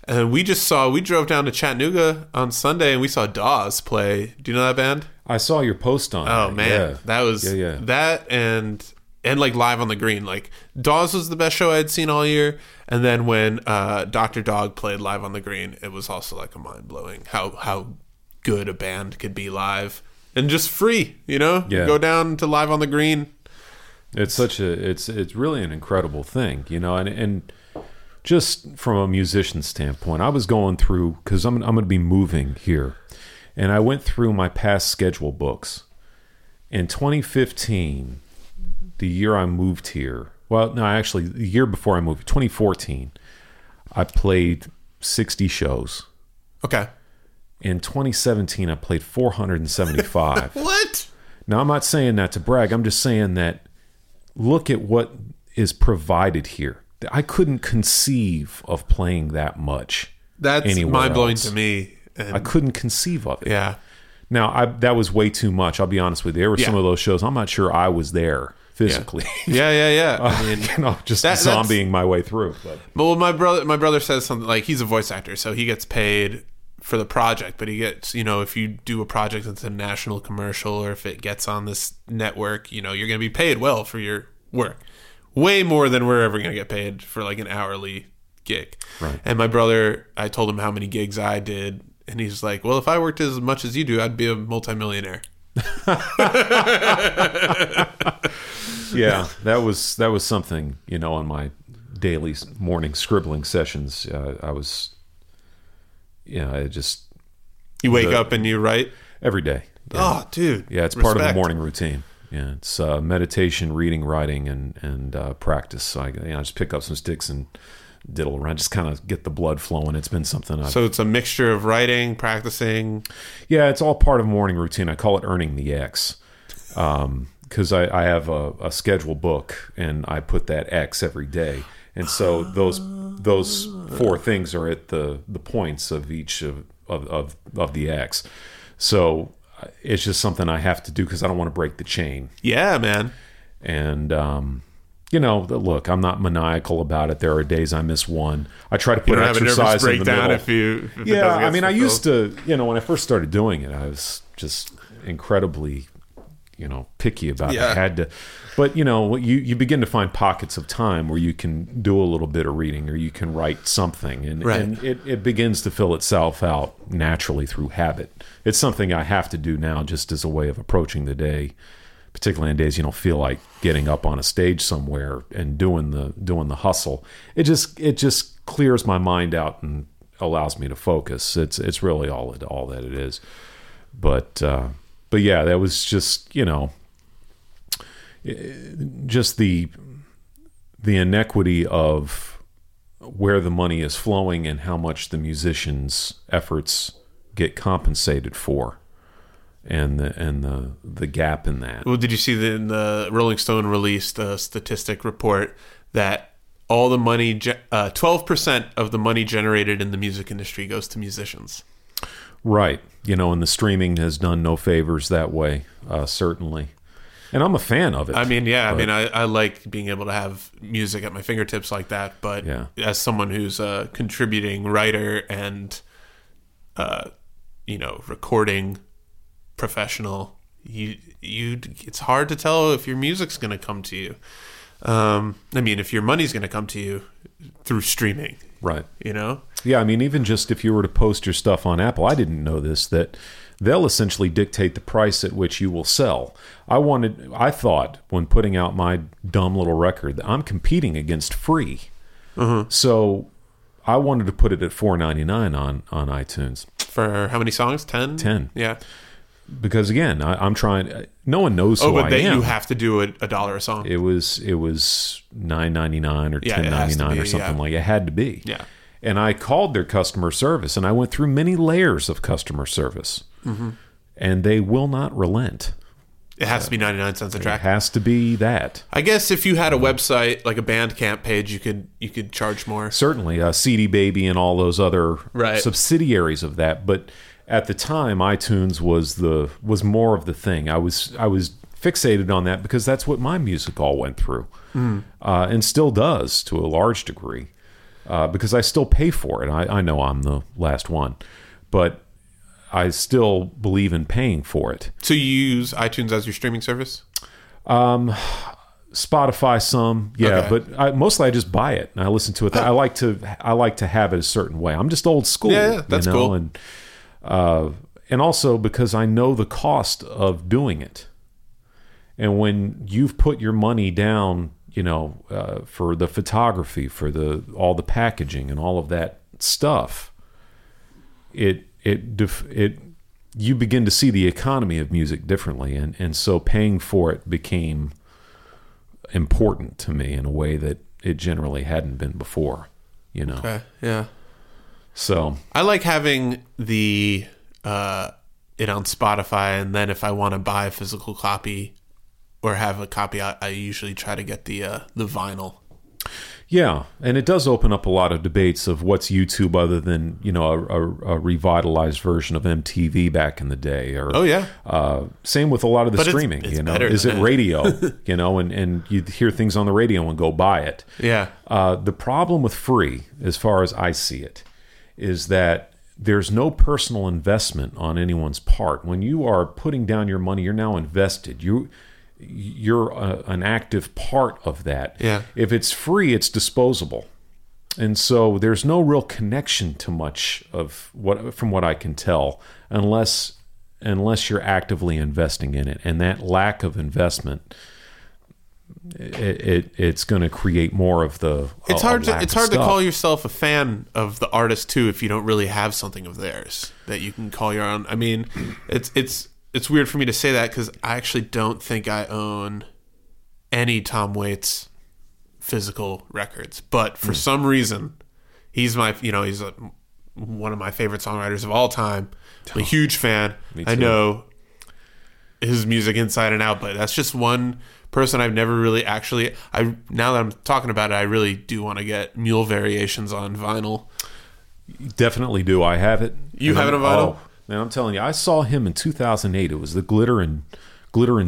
and we drove down to Chattanooga on Sunday and we saw Dawes play. Do you know that band? I saw your post on it. Oh, man. Yeah. That was that and like Live on the Green. Like Dawes was the best show I had seen all year. And then when Dr. Dog played Live on the Green, it was also like a mind-blowing how good a band could be live and just free, you know? Yeah. Go down to Live on the Green. It's really an incredible thing, you know, and just from a musician standpoint, I was going through, because I'm going to be moving here, and I went through my past schedule books. In 2015, the year I moved here, well, no, actually, the year before I moved, 2014, I played 60 shows. Okay. In 2017, I played 475. What? Now, I'm not saying that to brag. I'm just saying that look at what is provided here. I couldn't conceive of playing that much. That's mind-blowing to me. And I couldn't conceive of it. Yeah. Now, that was way too much. I'll be honest with you. There were some of those shows I'm not sure I was there physically. Yeah. I mean, you know, just zombying my way through. But well, my brother says something like he's a voice actor, so he gets paid for the project, but he gets, you know, if you do a project that's a national commercial or if it gets on this network, you know, you're going to be paid well for your work. Way more than we're ever going to get paid for like an hourly gig. Right. And my brother, I told him how many gigs I did. And he's like, well, if I worked as much as you do, I'd be a multimillionaire. Yeah, that was something, you know, on my daily morning scribbling sessions. I was, you know, I just... You wake up and you write? Every day. Yeah. Oh, dude. Yeah, it's part of the morning routine. Yeah, it's meditation, reading, writing, and practice. So I just pick up some sticks and diddle around, just kind of get the blood flowing. It's been something. So it's a mixture of writing, practicing. Yeah, it's all part of morning routine. I call it earning the X, because I have a schedule book and I put that X every day. And so those 4 things are at the points of each of the X. So. It's just something I have to do because I don't want to break the chain. Yeah, man. And, you know, look, I'm not maniacal about it. There are days I miss one. I try to put exercise in the middle. I used to, you know, when I first started doing it, I was just incredibly, you know, picky about it. I had to. But, you know, you begin to find pockets of time where you can do a little bit of reading or you can write something. And it begins to fill itself out naturally through habit. It's something I have to do now just as a way of approaching the day, particularly on days you don't feel like getting up on a stage somewhere and doing the hustle. It just clears my mind out and allows me to focus. It's really all that it is. But yeah, that was just, you know, just the inequity of where the money is flowing and how much the musician's efforts get compensated for. and the gap in that. Well, did you see the Rolling Stone released a statistic report that all the money, 12% of the money generated in the music industry goes to musicians? Right. You know, and the streaming has done no favors that way, certainly. And I'm a fan of it. I mean, yeah. But, I mean, I like being able to have music at my fingertips like that. But yeah, as someone who's a contributing writer and, recording professional, it's hard to tell if your music's going to come to you. If your money's going to come to you through streaming. Right. You know? Yeah, I mean, even just if you were to post your stuff on Apple, I didn't know this, that they'll essentially dictate the price at which you will sell. I thought when putting out my dumb little record that I'm competing against free. Mm-hmm. So I wanted to put it at $4.99 on iTunes. For how many songs? 10? 10. Yeah. Because again, I'm trying. No one knows who I am. Oh, but then you have to do a dollar a song. It was $9.99 or $10.99 or something like it had to be. Yeah. And I called their customer service, and I went through many layers of customer service, mm-hmm. and they will not relent. It has to be 99 cents a track. It has to be that. I guess if you had a website like a Bandcamp page, you could charge more. Certainly, CD Baby and all those other subsidiaries of that, but. At the time, iTunes was more of the thing. I was fixated on that because that's what my music all went through, and still does to a large degree, because I still pay for it. I know I'm the last one, but I still believe in paying for it. So you use iTunes as your streaming service? Spotify, some, yeah, okay. But mostly I just buy it and I listen to it. I like to have it a certain way. I'm just old school. Yeah, that's cool. And also because I know the cost of doing it. And when you've put your money down, for the photography, for all the packaging and all of that stuff, you begin to see the economy of music differently. And so paying for it became important to me in a way that it generally hadn't been before, Okay, yeah. So I like having the it on Spotify, and then if I want to buy a physical copy or have a copy, I usually try to get the vinyl. Yeah, and it does open up a lot of debates of what's YouTube other than a revitalized version of MTV back in the day. Or same with a lot of the streaming. Is it radio? And you hear things on the radio and go buy it. Yeah. The problem with free, as far as I see it, is that there's no personal investment on anyone's part. When you are putting down your money, you're now invested. You're an active part of that. Yeah. If it's free, it's disposable. And so there's no real connection to much of from what I can tell, unless you're actively investing in it. And that lack of investment, it's going to create more of the. It's hard to call yourself a fan of the artist too if you don't really have something of theirs that you can call your own. I mean, it's weird for me to say that because I actually don't think I own any Tom Waits physical records, but for some reason, he's my one of my favorite songwriters of all time. I'm a huge fan. Me too. I know his music inside and out, but that's just one person I've never really actually. Now that I'm talking about it, I really do want to get Mule Variations on vinyl. Definitely do. I have it. You have it on vinyl? Oh, man, I'm telling you, I saw him in 2008. It was the Glitter and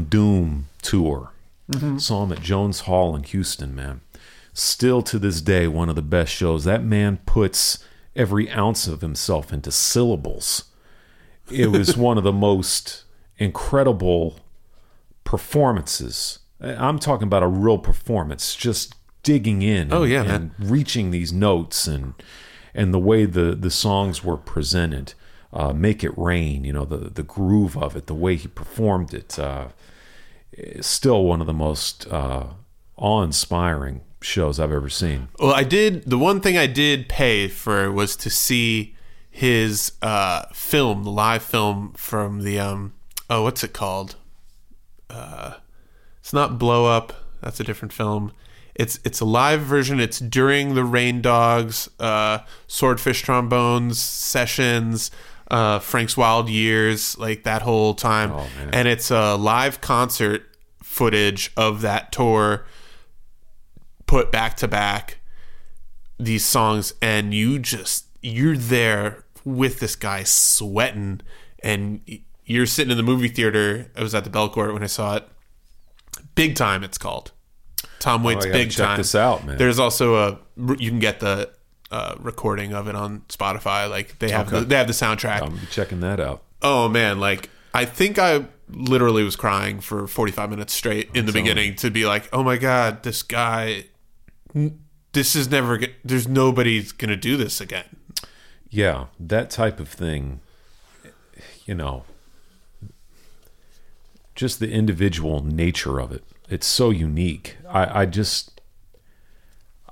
Doom tour. Mm-hmm. Saw him at Jones Hall in Houston. Man, still to this day, one of the best shows. That man puts every ounce of himself into syllables. It was one of the most incredible performances. I'm talking about a real performance, just digging in and reaching these notes and the way the songs were presented. Make It Rain, the groove of it, the way he performed it. Is still one of the most awe-inspiring shows I've ever seen. Well, the one thing I did pay for was to see his film, the live film from the, what's it called? It's not Blow Up. That's a different film. It's a live version. It's during the Rain Dogs, Swordfish Trombones sessions. Frank's Wild Years, like that whole time. Oh, man. And it's a live concert footage of that tour put back to back, these songs, and you're there with this guy sweating, and you're sitting in the movie theater. I was at the Belcourt when I saw it. Big Time, it's called. Tom Waits, Big Time. Check this out, man. There's also you can get the recording of it on Spotify. Like they have the soundtrack. I'm checking that out. Oh man, like I think I literally was crying for 45 minutes straight in the beginning to be like, oh my God, this guy, this is never. There's nobody's gonna do this again. Yeah, that type of thing. You know, just the individual nature of it. It's so unique. I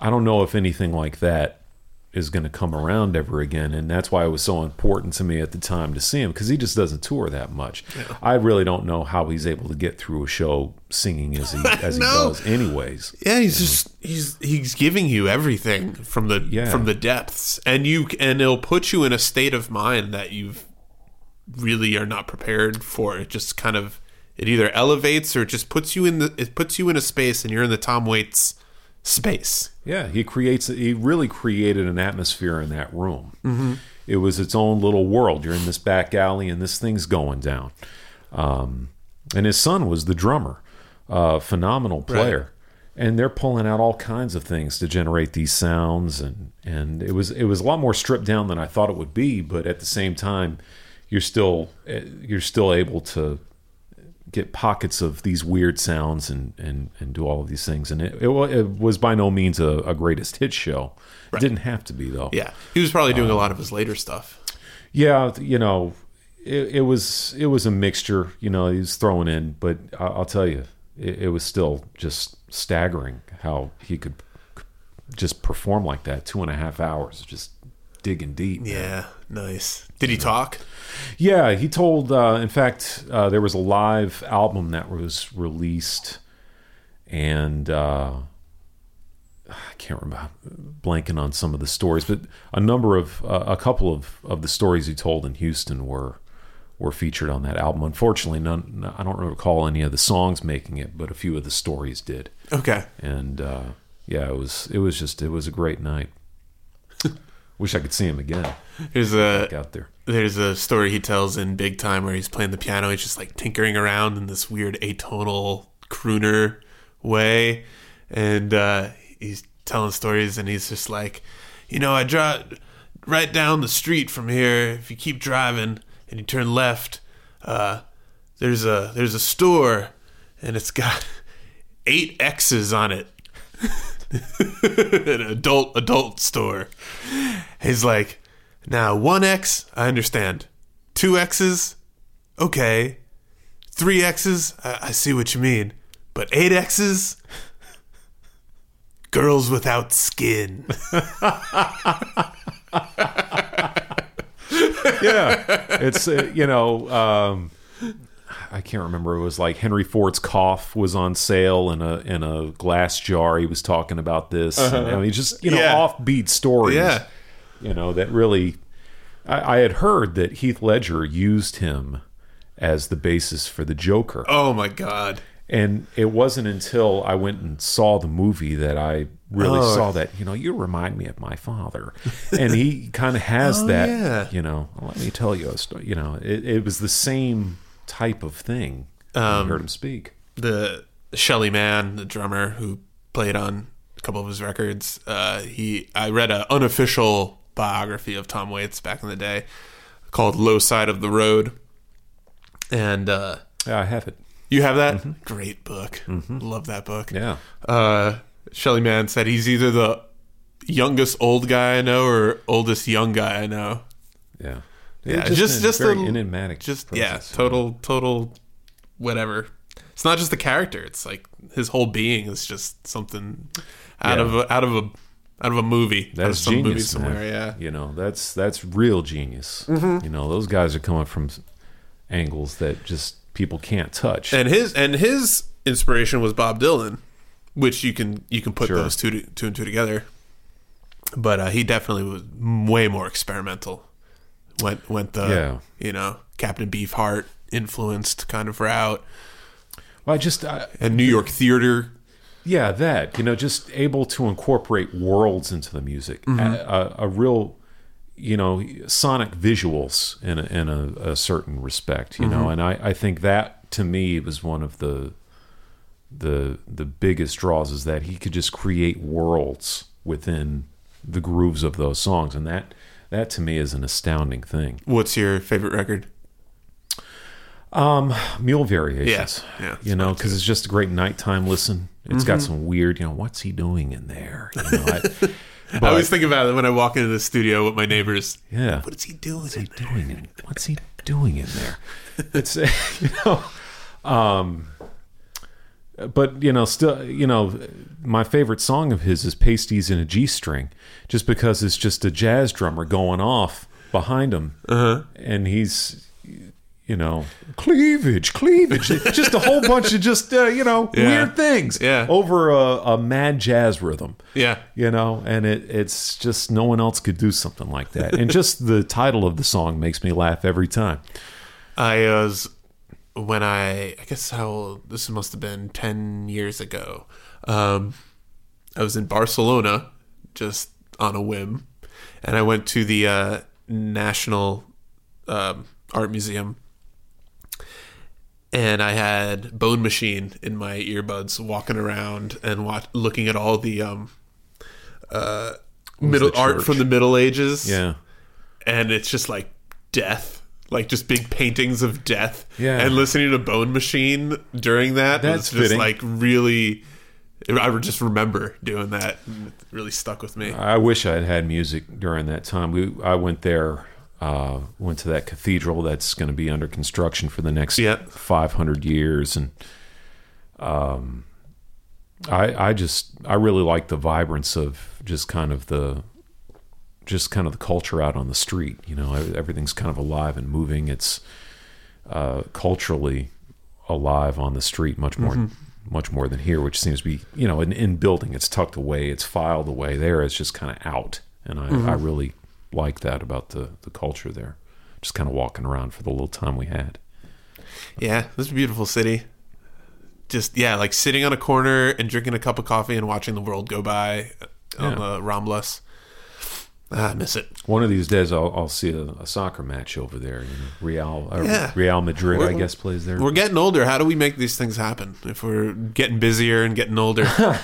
don't know if anything like that is going to come around ever again. And that's why it was so important to me at the time to see him, because he just doesn't tour that much. Yeah. I really don't know how he's able to get through a show singing as he does anyways. Yeah, he's giving you everything from the depths, and it'll put you in a state of mind that you've really are not prepared for. It just kind of, it either elevates or it just puts you in a space, and you're in the Tom Waits space. Yeah, he really created an atmosphere in that room. Mm-hmm. It was its own little world. You're in this back alley and this thing's going down. And his son was the drummer, phenomenal player. Right. And they're pulling out all kinds of things to generate these sounds, and it was a lot more stripped down than I thought it would be, but at the same time you're still able to get pockets of these weird sounds and do all of these things. And it was by no means a greatest hit show. Right. It didn't have to be, though. Yeah. He was probably doing a lot of his later stuff. Yeah. You know, it was a mixture, you know, he was throwing in, but I'll tell you, it was still just staggering how he could just perform like that. 2.5 hours, just digging deep. Yeah. Man. Nice. Did he talk? Yeah, he told, in fact, there was a live album that was released, and I can't remember, blanking on some of the stories, but a couple of the stories he told in Houston were featured on that album. Unfortunately, I don't recall any of the songs making it, but a few of the stories did. Okay. And yeah, it was a great night. Wish I could see him again. There's a story he tells in Big Time where he's playing the piano. He's just like tinkering around in this weird atonal crooner way. And he's telling stories, and he's just like, you know, I draw right down the street from here. If you keep driving and you turn left, there's a store, and it's got 8 X's on it. An adult store. He's like, now 1 X, I understand. 2 X's, okay. 3 X's, I see what you mean. But 8 X's, girls without skin. Yeah, it's you know. I can't remember. It was like Henry Ford's cough was on sale in a glass jar. He was talking about this. Uh-huh. And I mean, just, you know, offbeat stories. Yeah. You know, that really, I had heard that Heath Ledger used him as the basis for the Joker. Oh my God. And it wasn't until I went and saw the movie that I really saw that, you know, you remind me of my father. And he kind of has that, you know, let me tell you a story. You know, it was the same type of thing. I heard him speak. The Shelly Mann, the drummer who played on a couple of his records, I read an unofficial biography of Tom Waits back in the day called Low Side of the Road. And yeah, I have it. You have that? Mm-hmm. Great book. Mm-hmm. Love that book. Yeah. Shelly Mann said he's either the youngest old guy I know or oldest young guy I know. Yeah. Yeah, just very enigmatic. Just process, yeah, total, whatever. It's not just the character; it's like his whole being is just something out of a movie. That's some genius, movie somewhere. Man. Yeah, you know, that's real genius. Mm-hmm. You know, those guys are coming from angles that just people can't touch. And his inspiration was Bob Dylan, which you can put those two and two together. But he definitely was way more experimental went the you know, Captain Beefheart influenced kind of route. Well, and New York theater. Yeah, that, you know, just able to incorporate worlds into the music, a real, you know, sonic visuals in a certain respect, you know, and I think that to me was one of the biggest draws, is that he could just create worlds within the grooves of those songs, and that to me is an astounding thing. What's your favorite record? Mule Variations. Yeah, you know, because it's just a great nighttime listen. It's got some weird, you know, what's he doing in there? You know, I always think about it when I walk into the studio with my neighbors. Yeah, what is he doing? What's he doing in there? It's, you know, but you know, still, you know, my favorite song of his is "Pasties in a G String," just because it's just a jazz drummer going off behind him, and he's, you know, cleavage, just a whole bunch of just, you know, weird things over a mad jazz rhythm. Yeah. You know, and it's just, no one else could do something like that. And just the title of the song makes me laugh every time. I guess how old, this must have been 10 years ago. I was in Barcelona just on a whim, and I went to the National Art Museum. And I had Bone Machine in my earbuds, walking around and looking at all the middle art from the Middle Ages. Yeah, and it's just like death, like just big paintings of death. Yeah, and listening to Bone Machine during that's just fitting. Like really, I would just remember doing that. And it really stuck with me. I wish I had music during that time. I went there. Went to that cathedral that's going to be under construction for the next 500 years, and I really like the vibrance of just kind of the culture out on the street. You know, everything's kind of alive and moving. It's culturally alive on the street, much more than here, which seems to be, you know, in building. It's tucked away, it's filed away. There, it's just kind of out, and I really like that about the culture there, just kind of walking around for the little time we had. This is a beautiful city. Just like sitting on a corner and drinking a cup of coffee and watching the world go by on the Ramblas. I miss it. One of these days I'll see a soccer match over there, you know, Real Madrid I guess plays there. We're getting older. How do we make these things happen if we're getting busier and getting older?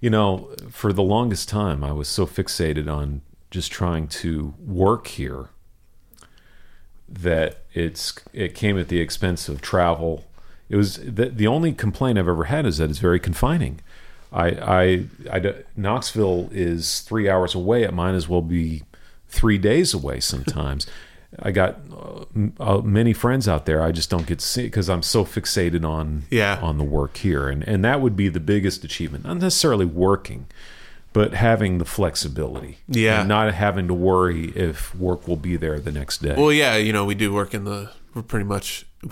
You know, for the longest time I was so fixated on just trying to work here that it came at the expense of travel. It was the only complaint I've ever had, is that it's very confining. Knoxville is 3 hours away. It might as well be 3 days away sometimes. I got many friends out there I just don't get to see, because I'm so fixated on the work here, and that would be the biggest achievement. Not necessarily working, but having the flexibility, and not having to worry if work will be there the next day. Well, yeah, you know, we do work we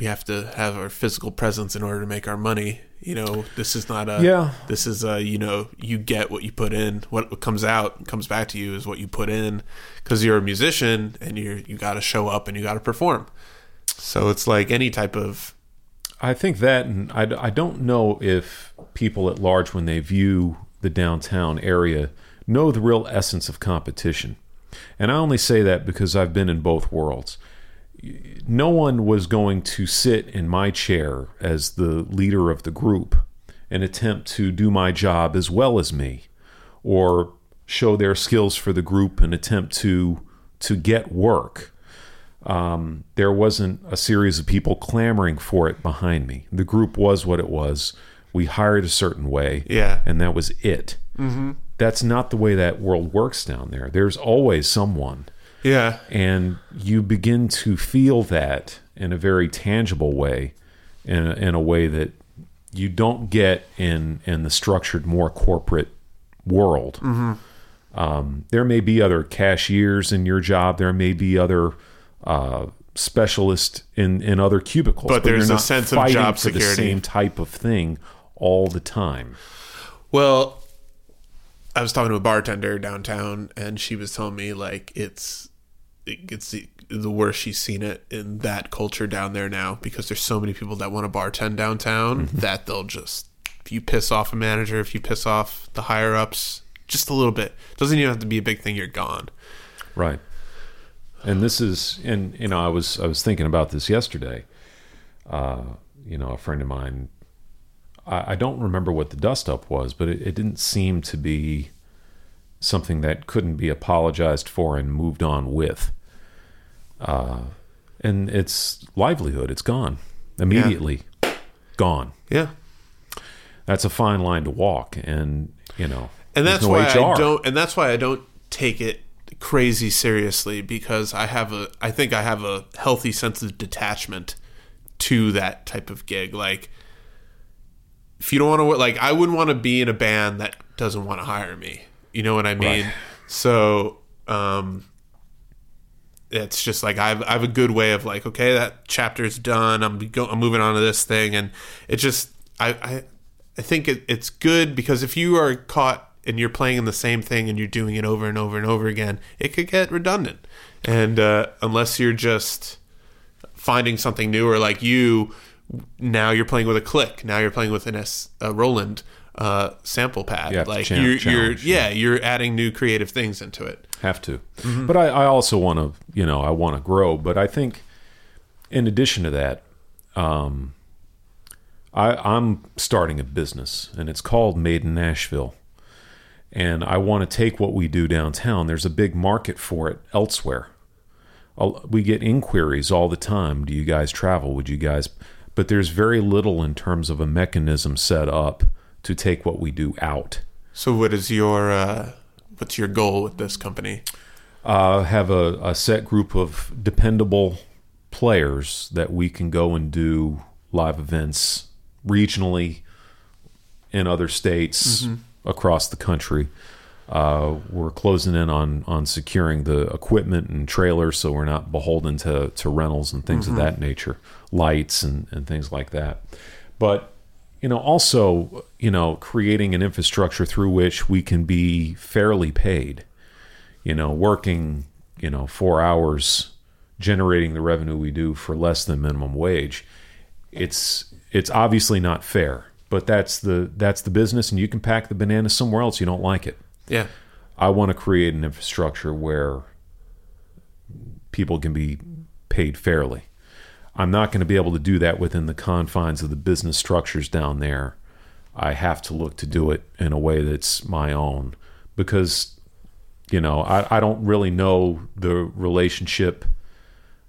have to have our physical presence in order to make our money. You know, this is not this is you know, you get what you put in. What comes out and comes back to you is what you put in, because you're a musician and you got to show up and you got to perform. So it's like any type of. I think that, and I don't know if people at large, when they view the downtown area, know the real essence of competition. And I only say that because I've been in both worlds. No one was going to sit in my chair as the leader of the group and attempt to do my job as well as me, or show their skills for the group and attempt to get work. There wasn't a series of people clamoring for it behind me. The group was what it was. We hired a certain way, and that was it. Mm-hmm. That's not the way that world works down there. There's always someone. Yeah. And you begin to feel that in a very tangible way, in a way that you don't get in the structured, more corporate world. Mm-hmm. There may be other cashiers in your job. There may be other specialists in other cubicles. But there's a sense of job security. The same type of thing all the time. Well, I was talking to a bartender downtown, and she was telling me, like, it's it's the worst she's seen it in that culture down there now, because there's so many people that want to bartend downtown that they'll just, if you piss off a manager, if you piss off the higher ups just a little bit, doesn't even have to be a big thing, you're gone. Right. And this is, and you know, I was thinking about this yesterday. You know, a friend of mine, I don't remember what the dust up was, but it didn't seem to be something that couldn't be apologized for and moved on with. And its livelihood, it's gone immediately. Yeah. Gone. Yeah. That's a fine line to walk, and you know, and that's no why HR. I don't take it crazy seriously, because I think I have a healthy sense of detachment to that type of gig. Like, if you don't want to, like, I wouldn't want to be in a band that doesn't want to hire me, you know what I mean? Right. So it's just like I have a good way of like, okay, that chapter's done, I'm moving on to this thing. And it just, I think it's good, because if you are caught and you're playing in the same thing and you're doing it over and over and over again, it could get redundant. And unless you're just finding something new, or like now you're playing with a click, now you're playing with a Roland sample pad. Yeah, like you're adding new creative things into it. Have to. Mm-hmm. But I also want to, you know, I want to grow. But I think in addition to that, I'm starting a business, and it's called Made in Nashville. And I want to take what we do downtown. There's a big market for it elsewhere. We get inquiries all the time. Do you guys travel? Would you guys? But there's very little in terms of a mechanism set up to take what we do out. So what is your what's your goal with this company? Have a set group of dependable players that we can go and do live events regionally in other states. Mm-hmm. Across the country. We're closing in on securing the equipment and trailers, so we're not beholden to rentals and things mm-hmm. of that nature, lights and things like that. But, you know, also, you know, creating an infrastructure through which we can be fairly paid, you know, working, you know, 4 hours, generating the revenue we do for less than minimum wage. It's obviously not fair. But that's the business, and you can pack the banana somewhere else. You don't like it. Yeah. I want to create an infrastructure where people can be paid fairly. I'm not going to be able to do that within the confines of the business structures down there. I have to look to do it in a way that's my own, because, you know, I don't really know the relationship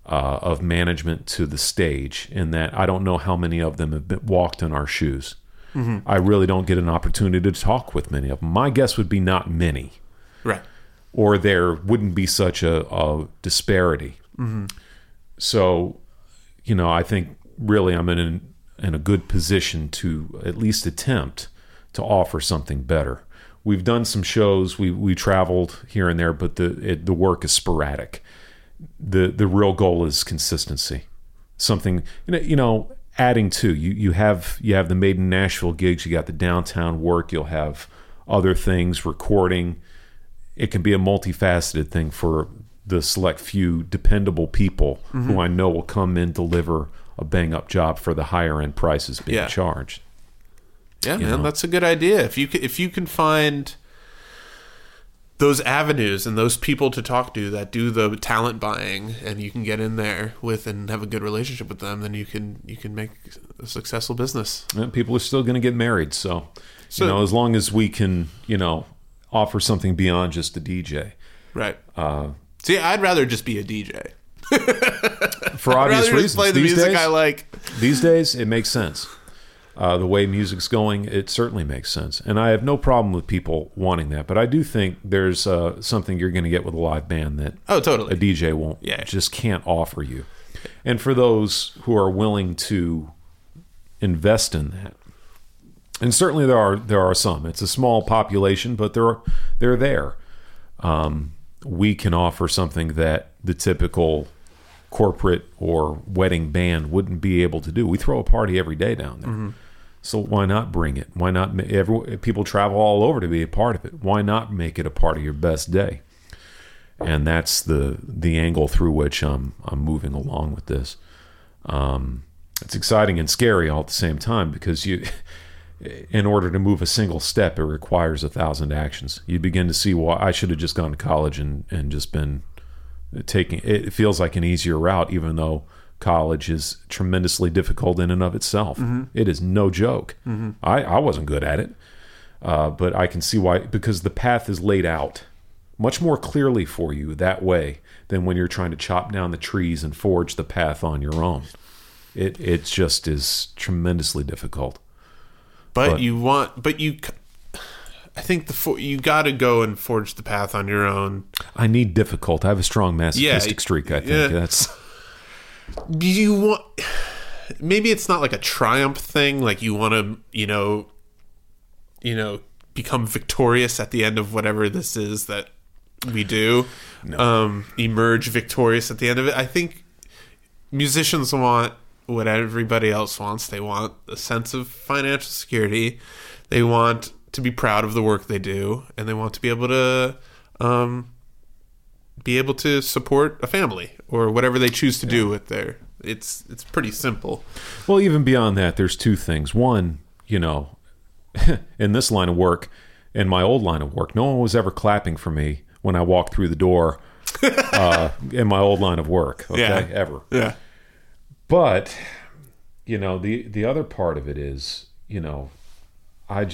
of management to the stage, in that I don't know how many of them have walked in our shoes. Mm-hmm. I really don't get an opportunity to talk with many of them. My guess would be not many. Right. Or there wouldn't be such a disparity. Mm-hmm. So, you know, I think really I'm in a good position to at least attempt to offer something better. We've done some shows. We traveled here and there, but the work is sporadic. The real goal is consistency. Something, you know, adding to. You have the Made in Nashville gigs, you got the downtown work, you'll have other things, recording. It can be a multifaceted thing for the select few dependable people mm-hmm. who I know will come in, deliver a bang-up job for the higher-end prices being charged. Yeah, you man, know? That's a good idea. If you can find those avenues and those people to talk to that do the talent buying, and you can get in there with and have a good relationship with them, then you can make a successful business. And people are still going to get married, so you know, as long as we can, you know, offer something beyond just a DJ. Right. See, I'd rather just be a DJ for obvious reasons. Play the music I like. These days, it makes sense. The way music's going, it certainly makes sense. And I have no problem with people wanting that. But I do think there's something you're going to get with a live band that totally. A DJ won't, just can't offer you. And for those who are willing to invest in that, and certainly there are some. It's a small population, but they're there. We can offer something that the typical corporate or wedding band wouldn't be able to do. We throw a party every day down there. Mm-hmm. So why not bring it? Why not? People travel all over to be a part of it. Why not make it a part of your best day? And that's the angle through which I'm moving along with this. It's exciting and scary all at the same time, because in order to move a single step, it requires 1,000 actions. You begin to see why I should have just gone to college and just been taking, it feels like an easier route, even though college is tremendously difficult in and of itself. Mm-hmm. It is no joke. Mm-hmm. I wasn't good at it, but I can see why, because the path is laid out much more clearly for you that way than when you're trying to chop down the trees and forge the path on your own. It just is tremendously difficult. I think you got to go and forge the path on your own. I need difficult. I have a strong masochistic streak. I think that's. Maybe it's not like a triumph thing. Like you want to, become victorious at the end of whatever this is that we do. No. Emerge victorious at the end of it. I think musicians want what everybody else wants. They want a sense of financial security. They want to be proud of the work they do, and they want to be able to support a family or whatever they choose to do with their. It's pretty simple. Well, even beyond that, there's two things. One, in this line of work, in my old line of work, no one was ever clapping for me when I walked through the door. In my old line of work, but the other part of it is, I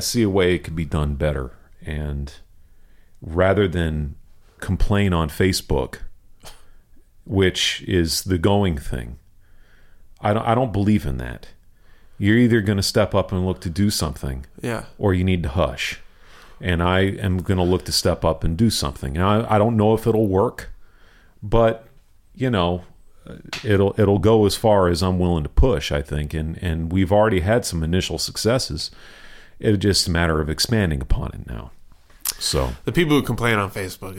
see a way it could be done better, and rather than complain on Facebook, which is the going thing, I don't believe in that. You're either going to step up and look to do something, or you need to hush. And I am going to look to step up and do something. And I don't know if it'll work, but it'll go as far as I'm willing to push, I think. And we've already had some initial successes. It's just a matter of expanding upon it now. So the people who complain on Facebook,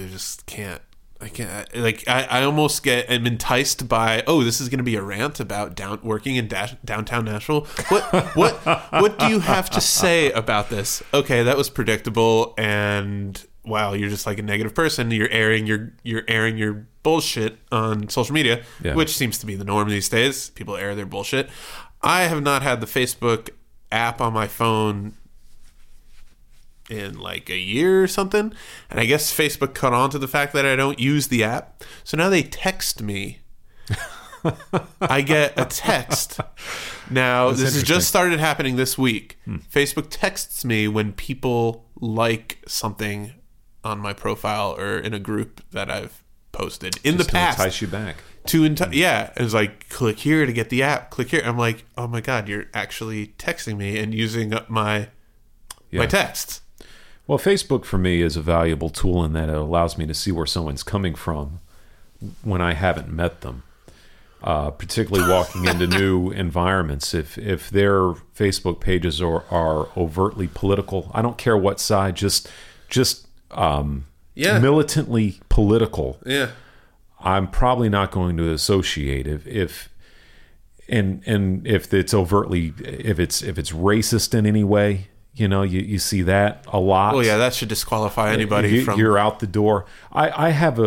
I almost am enticed by, this is going to be a rant about working in downtown Nashville. What do you have to say about this? Okay, that was predictable, and wow, you're just like a negative person. You're airing your bullshit on social media, which seems to be the norm these days. People air their bullshit. I have not had the Facebook app on my phone in like a year or something, and I guess Facebook caught on to the fact that I don't use the app, so now they text me. I get a text now. That's this has just started happening this week. Facebook texts me when people like something on my profile or in a group that I've posted in just the past to entice you back it was like, click here to get the app, click here. I'm like, oh my god, you're actually texting me and using up my texts. Well, Facebook for me is a valuable tool in that it allows me to see where someone's coming from when I haven't met them, particularly walking into new environments. If their Facebook pages are overtly political, I don't care what side, just militantly political, I'm probably not going to associate. If it's racist in any way, you see that a lot. Well, yeah, that should disqualify anybody from... You're out the door. I have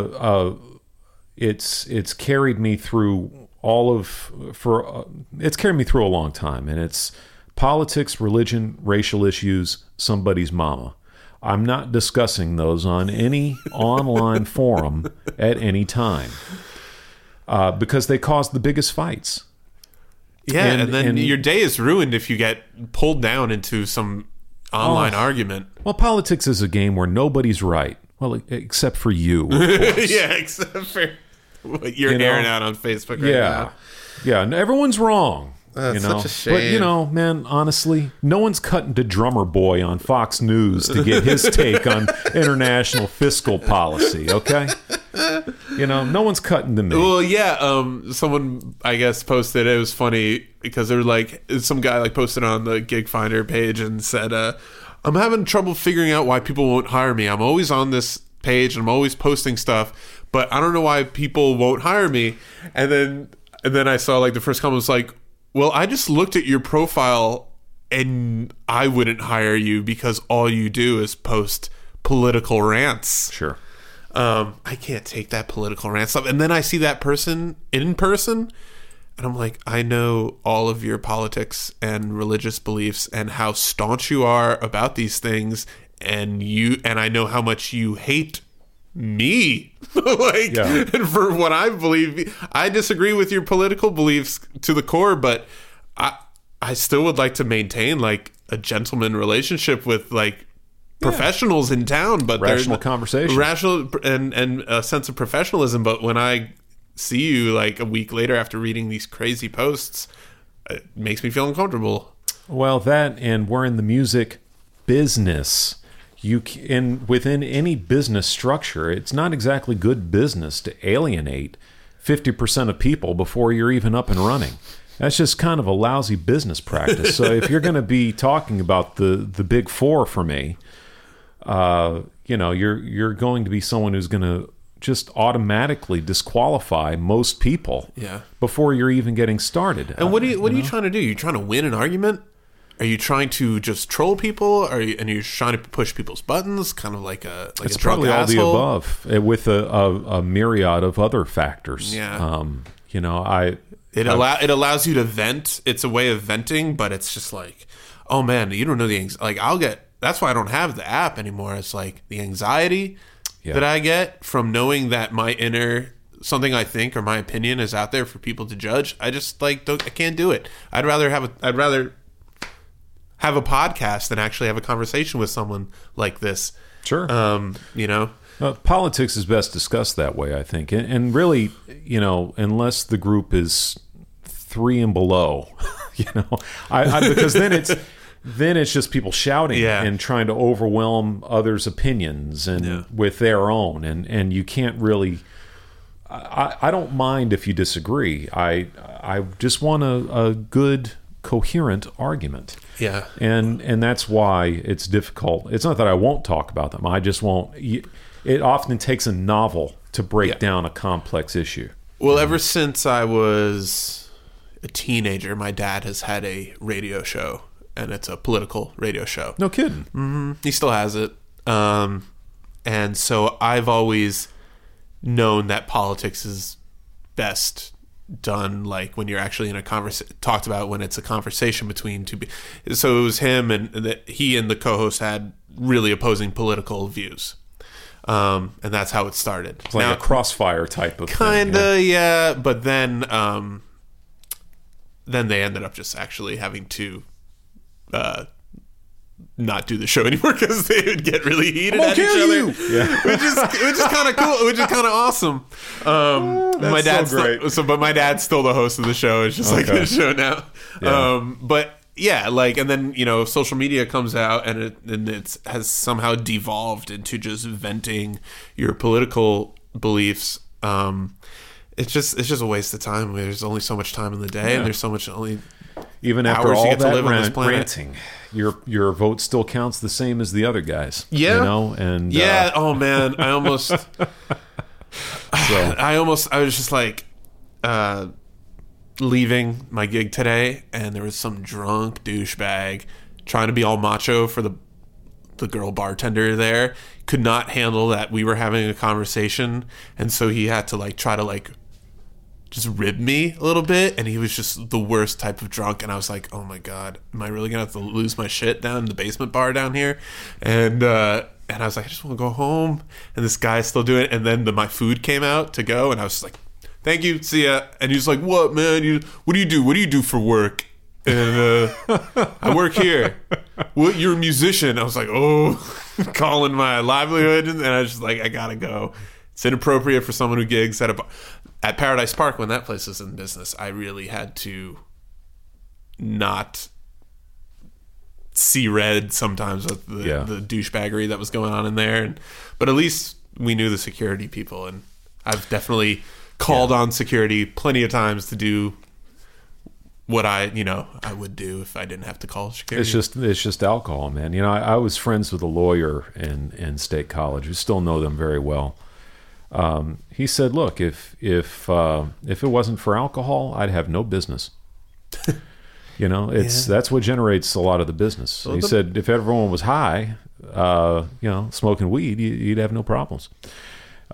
it's carried me through a long time, and it's politics, religion, racial issues, somebody's mama. I'm not discussing those on any online forum at any time, because they cause the biggest fights. Yeah, and then your day is ruined if you get pulled down into some online argument. Well, politics is a game where nobody's right. Well, except for you, of course. Except for what you're airing out on Facebook right now. Yeah, and everyone's wrong. That's such a shame. But, man, honestly, no one's cutting to Drummer Boy on Fox News to get his take on international fiscal policy, okay? No one's cutting to me. Well, yeah, someone, I guess, posted, it was funny, because they were like, some guy like posted on the Gig Finder page and said, I'm having trouble figuring out why people won't hire me. I'm always on this page and I'm always posting stuff, but I don't know why people won't hire me. And then I saw like the first comment was like, well, I just looked at your profile and I wouldn't hire you because all you do is post political rants. Sure. I can't take that political rant stuff. And then I see that person in person, and I'm like, I know all of your politics and religious beliefs and how staunch you are about these things, and I know how much you hate me. Like, yeah. And for what I believe, I disagree with your political beliefs to the core, but I still would like to maintain like a gentleman relationship with like professionals in town, but rational conversation, rational and a sense of professionalism. But when I see you like a week later after reading these crazy posts, it makes me feel uncomfortable. Well, that, and we're in the music business. You can, within any business structure, it's not exactly good business to alienate 50% of people before you're even up and running. That's just kind of a lousy business practice. So if you're going to be talking about the big four for me, you're going to be someone who's going to just automatically disqualify most people before you're even getting started. And what are you trying to do? You trying to win an argument? Are you trying to just troll people? And you're trying to push people's buttons, kind of like it's a drunk asshole? It's probably all the above, with a myriad of other factors. Yeah, it allows you to vent. It's a way of venting, but it's just like, oh man, you don't know the anxiety. Like that's why I don't have the app anymore. It's like the anxiety that I get from knowing that my inner something I think or my opinion is out there for people to judge. I just like I can't do it. I'd rather have a podcast and actually have a conversation with someone like this. Sure. Politics is best discussed that way, I think. And really, unless the group is 3 and below, because then it's just people shouting and trying to overwhelm others' opinions and with their own. And you can't really, I don't mind if you disagree. I just want a good, coherent argument. Yeah. And that's why it's difficult. It's not that I won't talk about them. I just won't. It often takes a novel to break down a complex issue. Well, ever since I was a teenager, my dad has had a radio show, and it's a political radio show. No kidding. Mm-hmm. He still has it. And so I've always known that politics is best done like when you're actually in a conversation, talked about when it's a conversation between two people. So it was him, and he and the co-host had really opposing political views. And that's how it started. It's like now, a crossfire type of kinda, thing. Yeah. But then they ended up just actually having to not do the show anymore because they would get really heated at each other. Which is kind of cool, which is kind of awesome. My dad's so great. But my dad's still the host of the show. It's just like the show now. Yeah. But yeah, like, and then social media comes out, and it has somehow devolved into just venting your political beliefs. It's just a waste of time. There's only so much time in the day, and there's so much only. Even after hours all you get that to live on this planet. Ranting, your vote still counts the same as the other guys. Yeah, and oh man, I almost, I was just like leaving my gig today, and there was some drunk douchebag trying to be all macho for the girl bartender there. Could not handle that we were having a conversation, and so he had to try to just ribbed me a little bit, and he was just the worst type of drunk, and I was like, oh my god, am I really gonna have to lose my shit down in the basement bar down here? And I was like, I just want to go home, and this guy's still doing it. And then my food came out to go, and I was just like, thank you, see ya. And he was like, what man, what do you do for work? And I work here. What, you're a musician? I was like, oh, calling my livelihood. And I was just like, I gotta go. It's inappropriate for someone who gigs at a bar. At Paradise Park, when that place was in business, I really had to not see red sometimes with the douchebaggery that was going on in there. But at least we knew the security people, and I've definitely called on security plenty of times to do what I would do if I didn't have to call security. It's just alcohol, man. I was friends with a lawyer in State College. We still know them very well. He said, look, if it wasn't for alcohol, I'd have no business. That's what generates a lot of the business. He said, if everyone was high, smoking weed, you'd have no problems.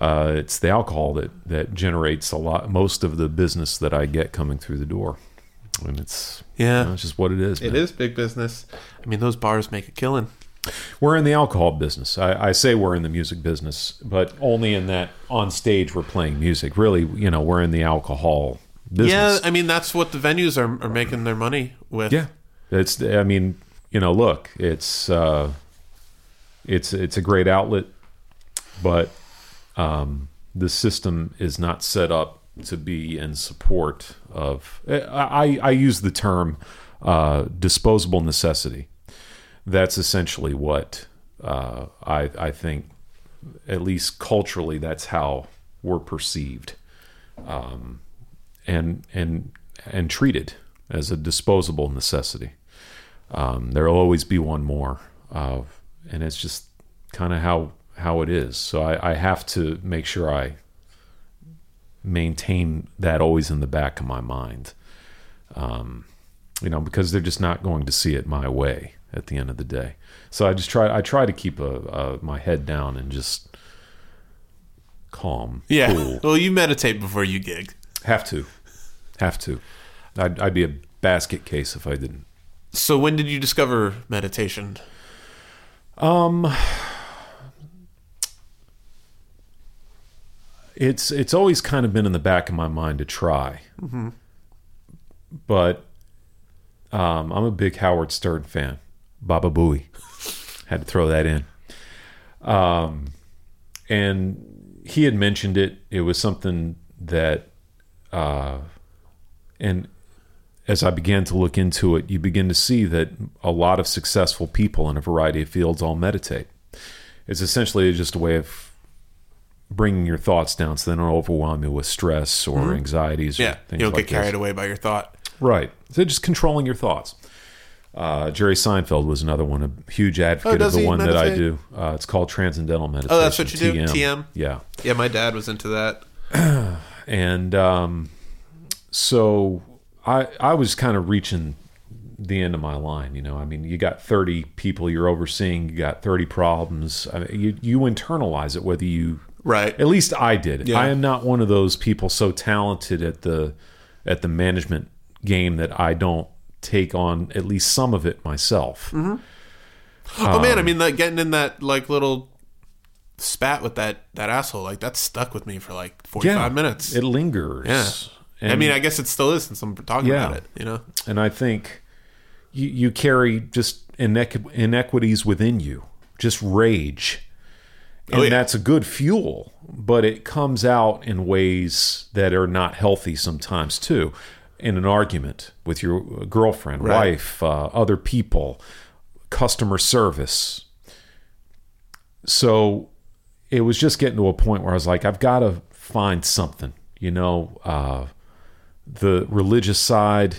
It's the alcohol that generates most of the business that I get coming through the door. And it's, yeah, you know, it's just what it is. It is big business. I mean, those bars make a killing. We're in the alcohol business. I say we're in the music business, but only in that on stage we're playing music. Really, you know, we're in the alcohol business. Yeah, I mean, that's what the venues are making their money with. Yeah, it's. I mean, you know, look, it's a great outlet, but the system is not set up to be in support of. I use the term disposable necessity. That's essentially what I think, at least culturally, that's how we're perceived and treated, as a disposable necessity. There'll always be one more, and it's just kind of how it is. So I have to make sure I maintain that always in the back of my mind, you know, because they're just not going to see it my way at the end of the day. So I just try to keep my head down and just calm. Yeah. Cool. Well, you meditate before you gig. Have to. I'd be a basket case if I didn't. So when did you discover meditation? It's always kind of been in the back of my mind to try. Mm-hmm. But I'm a big Howard Stern fan. Baba Booey. Had to throw that in. And he had mentioned it. It was something that... and as I began to look into it, you begin to see that a lot of successful people in a variety of fields all meditate. It's essentially just a way of bringing your thoughts down so they don't overwhelm you with stress or mm-hmm. anxieties or things like that. You'll get carried away by your thought. Right. So just controlling your thoughts. Jerry Seinfeld was another one, a huge advocate of the one meditate? That I do. It's called Transcendental Meditation. Oh, that's what you do? TM? Yeah. Yeah, my dad was into that. And so I was kind of reaching the end of my line, you know. I mean, you got 30 people you're overseeing. You got 30 problems. I mean, you internalize it, whether you... Right. At least I did. Yeah. I am not one of those people so talented at the management game that I don't take on at least some of it myself. Mm-hmm. Oh man, I mean, like getting in that like little spat with that asshole, like that stuck with me for like 45 minutes. It lingers. Yeah. And, I mean, I guess it still is since I'm talking about it, you know. And I think you carry just inequities within you, just rage. And that's a good fuel, but it comes out in ways that are not healthy sometimes, too. In an argument with your girlfriend, right. wife, other people, customer service. So it was just getting to a point where I was like, I've got to find something. You know, the religious side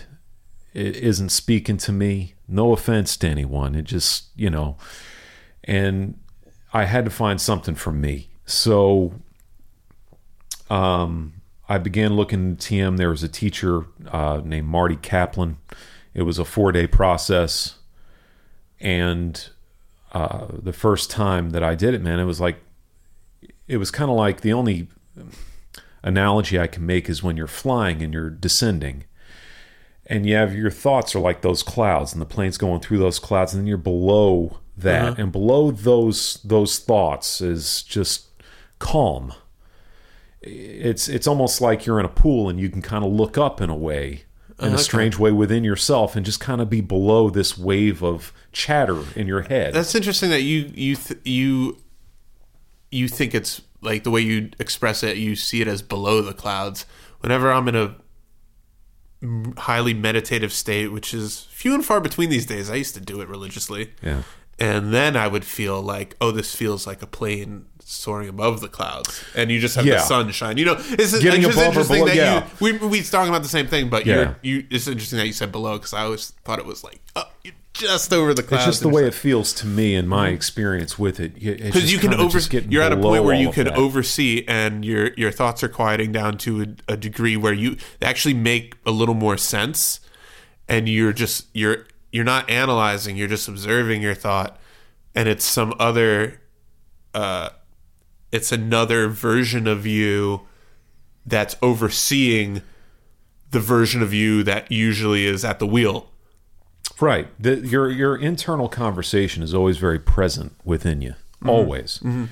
isn't speaking to me. No offense to anyone. It just, you know... And... I had to find something for me. So I began looking at TM. There was a teacher named Marty Kaplan. It was a 4-day process. And the first time that I did it, man, it was kind of like the only analogy I can make is when you're flying and you're descending. And you have your thoughts are like those clouds, and the plane's going through those clouds, and then you're below that uh-huh. and below those thoughts is just calm. It's almost like you're in a pool and you can kind of look up in a way in a strange way within yourself and just kind of be below this wave of chatter in your head. That's interesting that you think it's like the way you express it, you see it as below the clouds. Whenever I'm in a highly meditative state, which is few and far between these days, I used to do it religiously. Yeah. And then I would feel like, oh, this feels like a plane soaring above the clouds. And you just have the sunshine. You know, it's just interesting that we're talking about the same thing, but it's interesting that you said below, because I always thought it was like, oh, you're just over the clouds. It's just the way it feels to me in my experience with it. Because you're at a point where you can oversee, and your thoughts are quieting down to a degree where you actually make a little more sense, and you're not analyzing, you're just observing your thought, and it's some other it's another version of you that's overseeing the version of you that usually is at the wheel. Right. Your internal conversation is always very present within you. Mm-hmm. Always. Mm-hmm.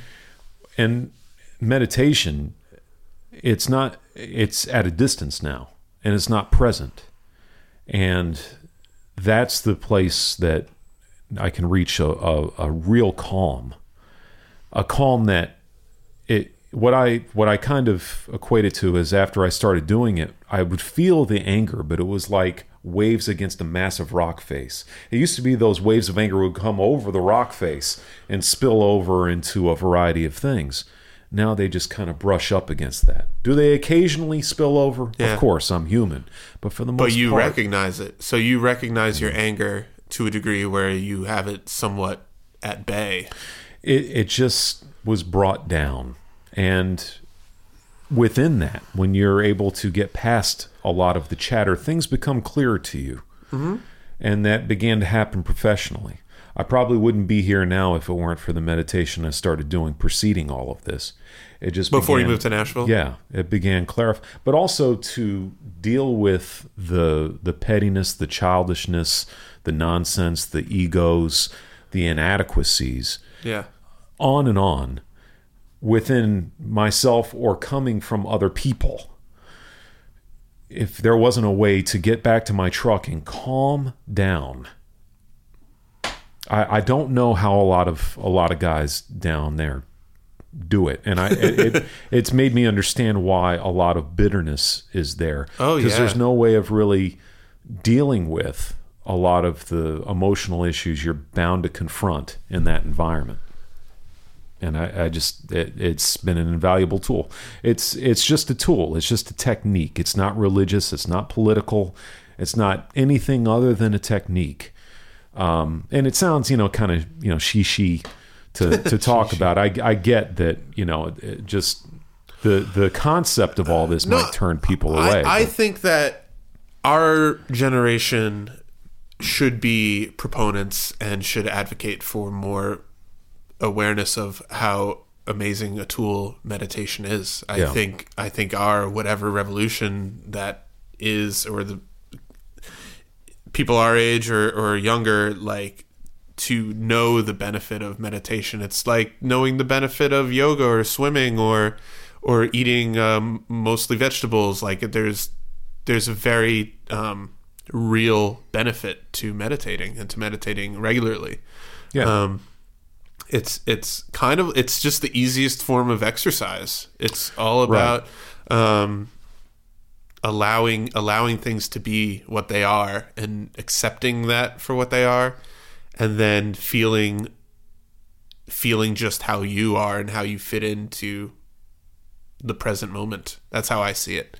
And meditation, it's at a distance now, and it's not present. And that's the place that I can reach a real calm. A calm that what I kind of equate it to is after I started doing it, I would feel the anger, but it was like waves against a massive rock face. It used to be those waves of anger would come over the rock face and spill over into a variety of things. Now they just kind of brush up against that. Do they occasionally spill over? Yeah. Of course, I'm human. But for the most part... But you recognize it. So you recognize your anger to a degree where you have it somewhat at bay. It just was brought down. And within that, when you're able to get past a lot of the chatter, things become clearer to you. Mm-hmm. And that began to happen professionally. I probably wouldn't be here now if it weren't for the meditation I started doing preceding all of this. It just before you moved to Nashville? Yeah, it began clarifying. But also to deal with the pettiness, the childishness, the nonsense, the egos, the inadequacies. Yeah. On and on. Within myself or coming from other people. If there wasn't a way to get back to my truck and calm down, I don't know how a lot of guys down there do it, and it's made me understand why a lot of bitterness is there. Oh yeah, because there's no way of really dealing with a lot of the emotional issues you're bound to confront in that environment. And it's been an invaluable tool. It's just a tool. It's just a technique. It's not religious. It's not political. It's not anything other than a technique. And it sounds, kind of, she to talk about. I get that, it just the concept of all this might turn people away. I think that our generation should be proponents and should advocate for more awareness of how amazing a tool meditation is. I think our whatever revolution that is, or the people our age or younger, like to know the benefit of meditation. It's like knowing the benefit of yoga or swimming or eating mostly vegetables. Like there's a very real benefit to meditating and to meditating regularly. Yeah. It's kind of, it's just the easiest form of exercise. It's all about allowing things to be what they are and accepting that for what they are, and then feeling just how you are and how you fit into the present moment. That's how I see it.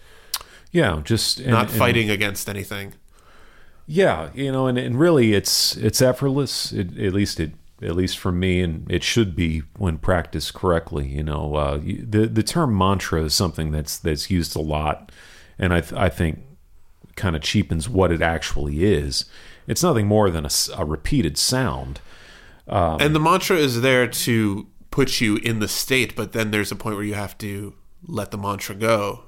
Yeah, just not fighting against anything. Yeah, and really it's effortless. At least for me, and it should be when practiced correctly. The term mantra is something that's used a lot, and I think kind of cheapens what it actually is. It's nothing more than a repeated sound. And the mantra is there to put you in the state, but then there's a point where you have to let the mantra go.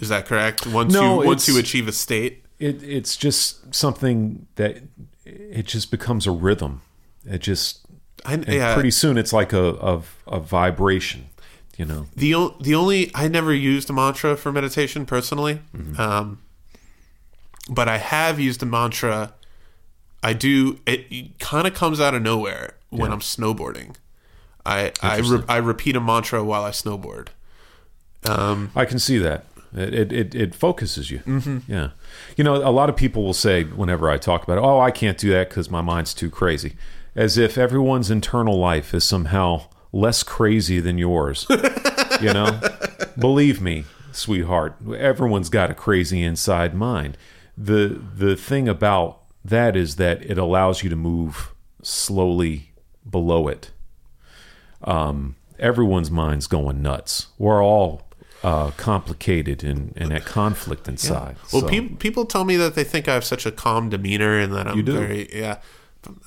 Is that correct? Once you achieve a state, it's just something that it just becomes a rhythm. Pretty soon it's like a vibration, The only I never used a mantra for meditation personally, mm-hmm. But I have used a mantra. I do. It kind of comes out of nowhere when I'm snowboarding. I repeat a mantra while I snowboard. I can see that. It focuses you. Mm-hmm. Yeah. A lot of people will say whenever I talk about it, oh, I can't do that because my mind's too crazy. As if everyone's internal life is somehow less crazy than yours. Believe me, sweetheart, everyone's got a crazy inside mind. The thing about that is that it allows you to move slowly below it. Everyone's mind's going nuts. We're all complicated and at conflict inside. Yeah. Well, people tell me that they think I have such a calm demeanor and that I'm very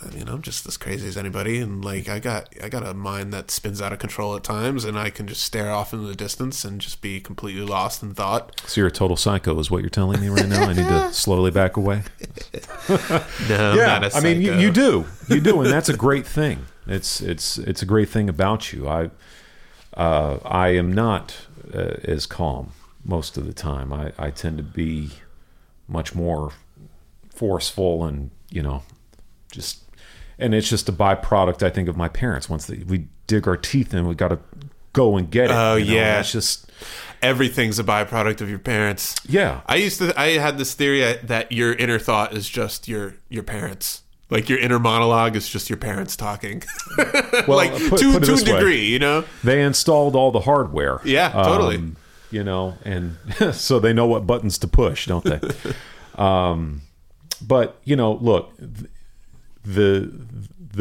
I mean, I'm just as crazy as anybody, and like I got a mind that spins out of control at times, and I can just stare off into the distance and just be completely lost in thought. So you're a total psycho, is what you're telling me right now. I need to slowly back away. No, yeah, not a psycho. I mean, you do, and that's a great thing. It's a great thing about you. I am not as calm most of the time. I tend to be much more forceful, and and it's just a byproduct, I think, of my parents. Once we dig our teeth in, we got to go and get it. Oh, yeah. It's just everything's a byproduct of your parents. Yeah. I had this theory that your inner thought is just your parents. Like your inner monologue is just your parents talking. Well, like to a degree, way. You know? They installed all the hardware. Yeah, totally. And so they know what buttons to push, don't they? But, look, the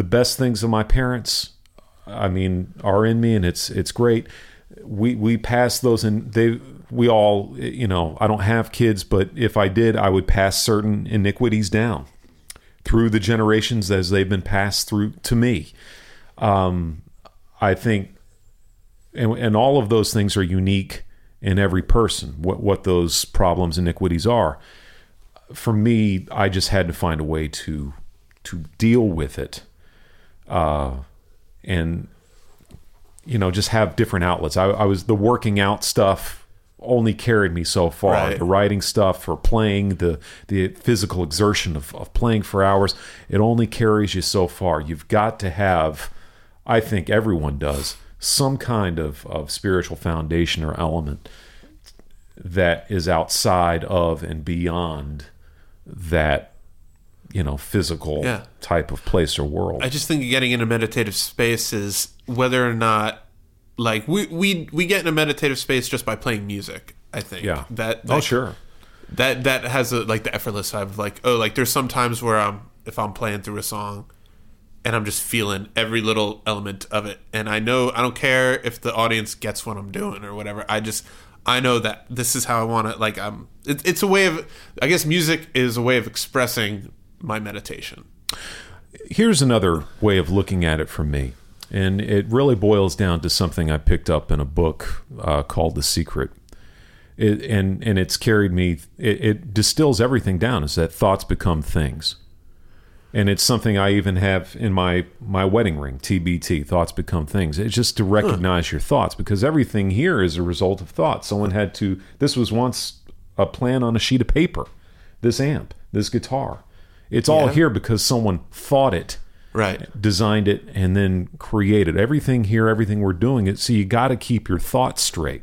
best things of my parents, I mean, are in me, and it's great. We pass those, and we all, I don't have kids, but if I did, I would pass certain iniquities down through the generations as they've been passed through to me. I think, and all of those things are unique in every person, what those problems, iniquities are. For me, I just had to find a way to deal with it, and just have different outlets. I was the working out stuff only carried me so far. Right. The writing stuff or playing, the physical exertion of playing for hours, it only carries you so far. You've got to have, I think everyone does, some kind of spiritual foundation or element that is outside of and beyond that physical type of place or world. I just think getting into meditative space is whether or not, like, we get in a meditative space just by playing music, I think. Yeah. That has the effortless vibe of there's some times where if I'm playing through a song and I'm just feeling every little element of it, and I know I don't care if the audience gets what I'm doing or whatever. I know that this is how I want it. It's a way of, I guess music is a way of expressing my meditation. Here's another way of looking at it for me, and it really boils down to something I picked up in a book called The Secret. And it's carried me, it distills everything down, is that thoughts become things. And it's something I even have in my wedding ring, TBT, thoughts become things. It's just to recognize your thoughts, because everything here is a result of thought. Someone had to, this was once a plan on a sheet of paper, this amp, this guitar. It's all here because someone thought it, right? Designed it, and then created everything here, everything we're doing it. So you got to keep your thoughts straight.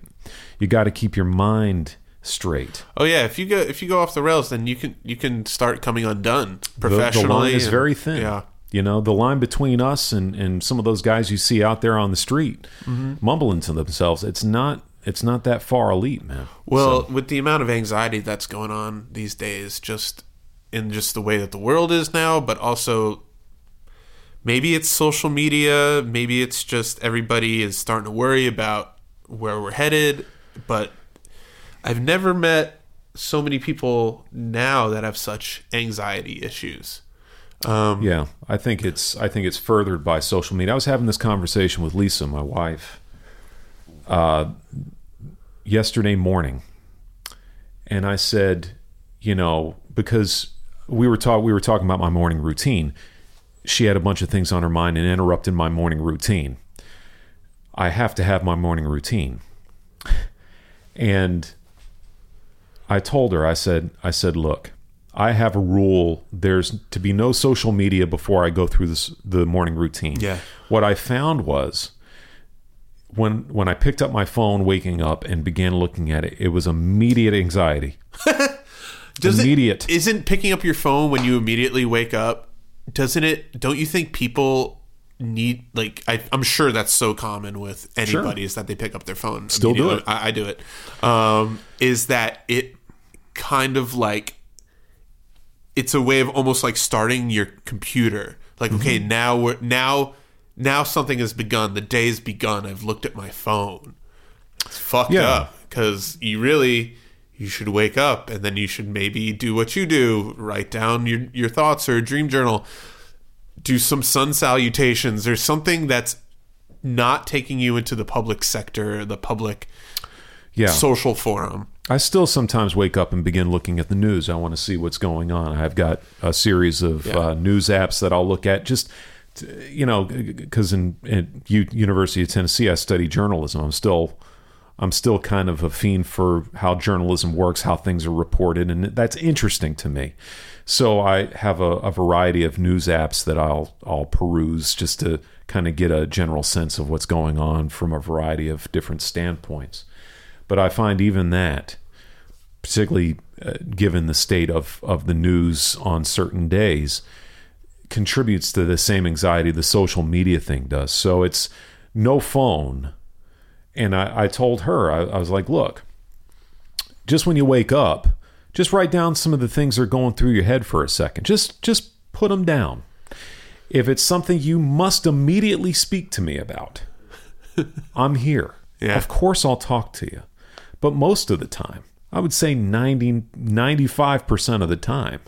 You got to keep your mind straight. Oh yeah, if you go off the rails, then you can start coming undone professionally. The line is very thin. Yeah. The line between us and some of those guys you see out there on the street mumbling to themselves, it's not that far a leap, man. Well, with the amount of anxiety that's going on these days, just in just the way that the world is now, but also maybe it's social media, maybe it's just everybody is starting to worry about where we're headed. But I've never met so many people now that have such anxiety issues. I think it's furthered by social media. I was having this conversation with Lisa, my wife, yesterday morning, and I said, because we were talking about my morning routine. She had a bunch of things on her mind and interrupted my morning routine. I have to have my morning routine, and I told her, I said, look, I have a rule. There's to be no social media before I go through the morning routine. Yeah. What I found was when I picked up my phone waking up and began looking at it, it was immediate anxiety. Immediate. Isn't picking up your phone when you immediately wake up, don't you think people need, I'm sure that's so common with anybody, is that they pick up their phone. Still do it. I do it. Is that it kind of it's a way of almost starting your computer. Okay, now something has begun. The day's begun. I've looked at my phone. It's fucked up, because you should wake up, and then you should maybe do what you do. Write down your thoughts or a dream journal. do some sun salutations or something that's not taking you into the public sector, the public social forum. I still sometimes wake up and begin looking at the news. I want to see what's going on. I've got a series of news apps that I'll look at just, you know, because in University of Tennessee, I study journalism. I'm still kind of a fiend for how journalism works, how things are reported, and that's interesting to me. So I have a variety of news apps that I'll peruse just to kind of get a general sense of what's going on from a variety of different standpoints. But I find even that, particularly given the state of the news on certain days, contributes to the same anxiety the social media thing does. So it's no phone. And I told her, I was like, look, just when you wake up, just write down some of the things that are going through your head for a second. Just put them down. If it's something you must immediately speak to me about, I'm here. Yeah. Of course I'll talk to you. But most of the time, I would say 95% of the time,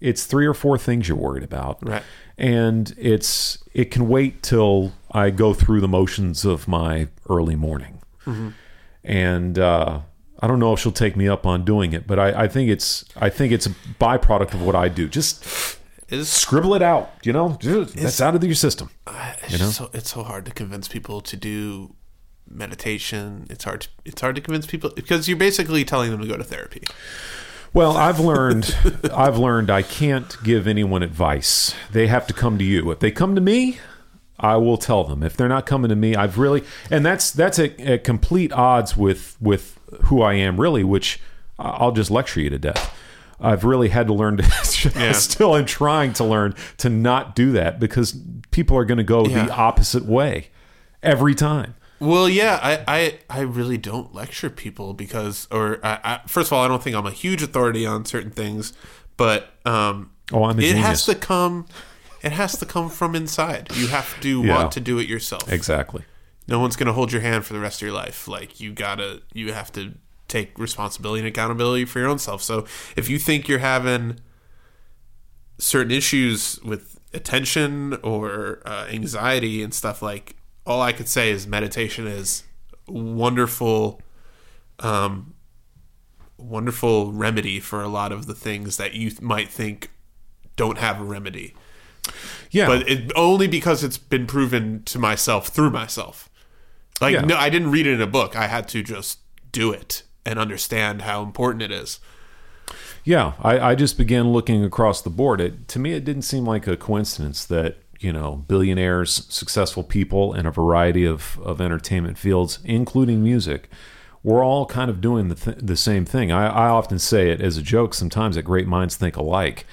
it's three or four things you're worried about. Right. And it can wait till I go through the motions of my early morning. Mm-hmm. And I don't know if she'll take me up on doing it, but I think it's a byproduct of what I do. Just scribble it out, you know? That's out of your system. It's so hard to convince people to do meditation. It's hard to convince people because you're basically telling them to go to therapy. Well, I've learned I can't give anyone advice. They have to come to you. If they come to me, I will tell them. If they're not coming to me, and that's at complete odds with who I am, really, which I'll just lecture you to death. I've really had to learn to still am trying to learn to not do that because people are going to go the opposite way every time. Well, yeah, I really don't lecture people because, first of all, I don't think I'm a huge authority on certain things, but I'm a genius. It has to come from inside. You have to want to do it yourself. Exactly. No one's going to hold your hand for the rest of your life. Like you have to take responsibility and accountability for your own self. So if you think you're having certain issues with attention or anxiety and stuff like. All I could say is meditation is wonderful, wonderful remedy for a lot of the things that you might think don't have a remedy. Yeah, but only because it's been proven to myself through myself. Like, no, I didn't read it in a book. I had to just do it and understand how important it is. Yeah, I just began looking across the board. To me, it didn't seem like a coincidence that. You know, billionaires, successful people in a variety of entertainment fields, including music, we're all kind of doing the same thing. I often say it as a joke sometimes that great minds think alike.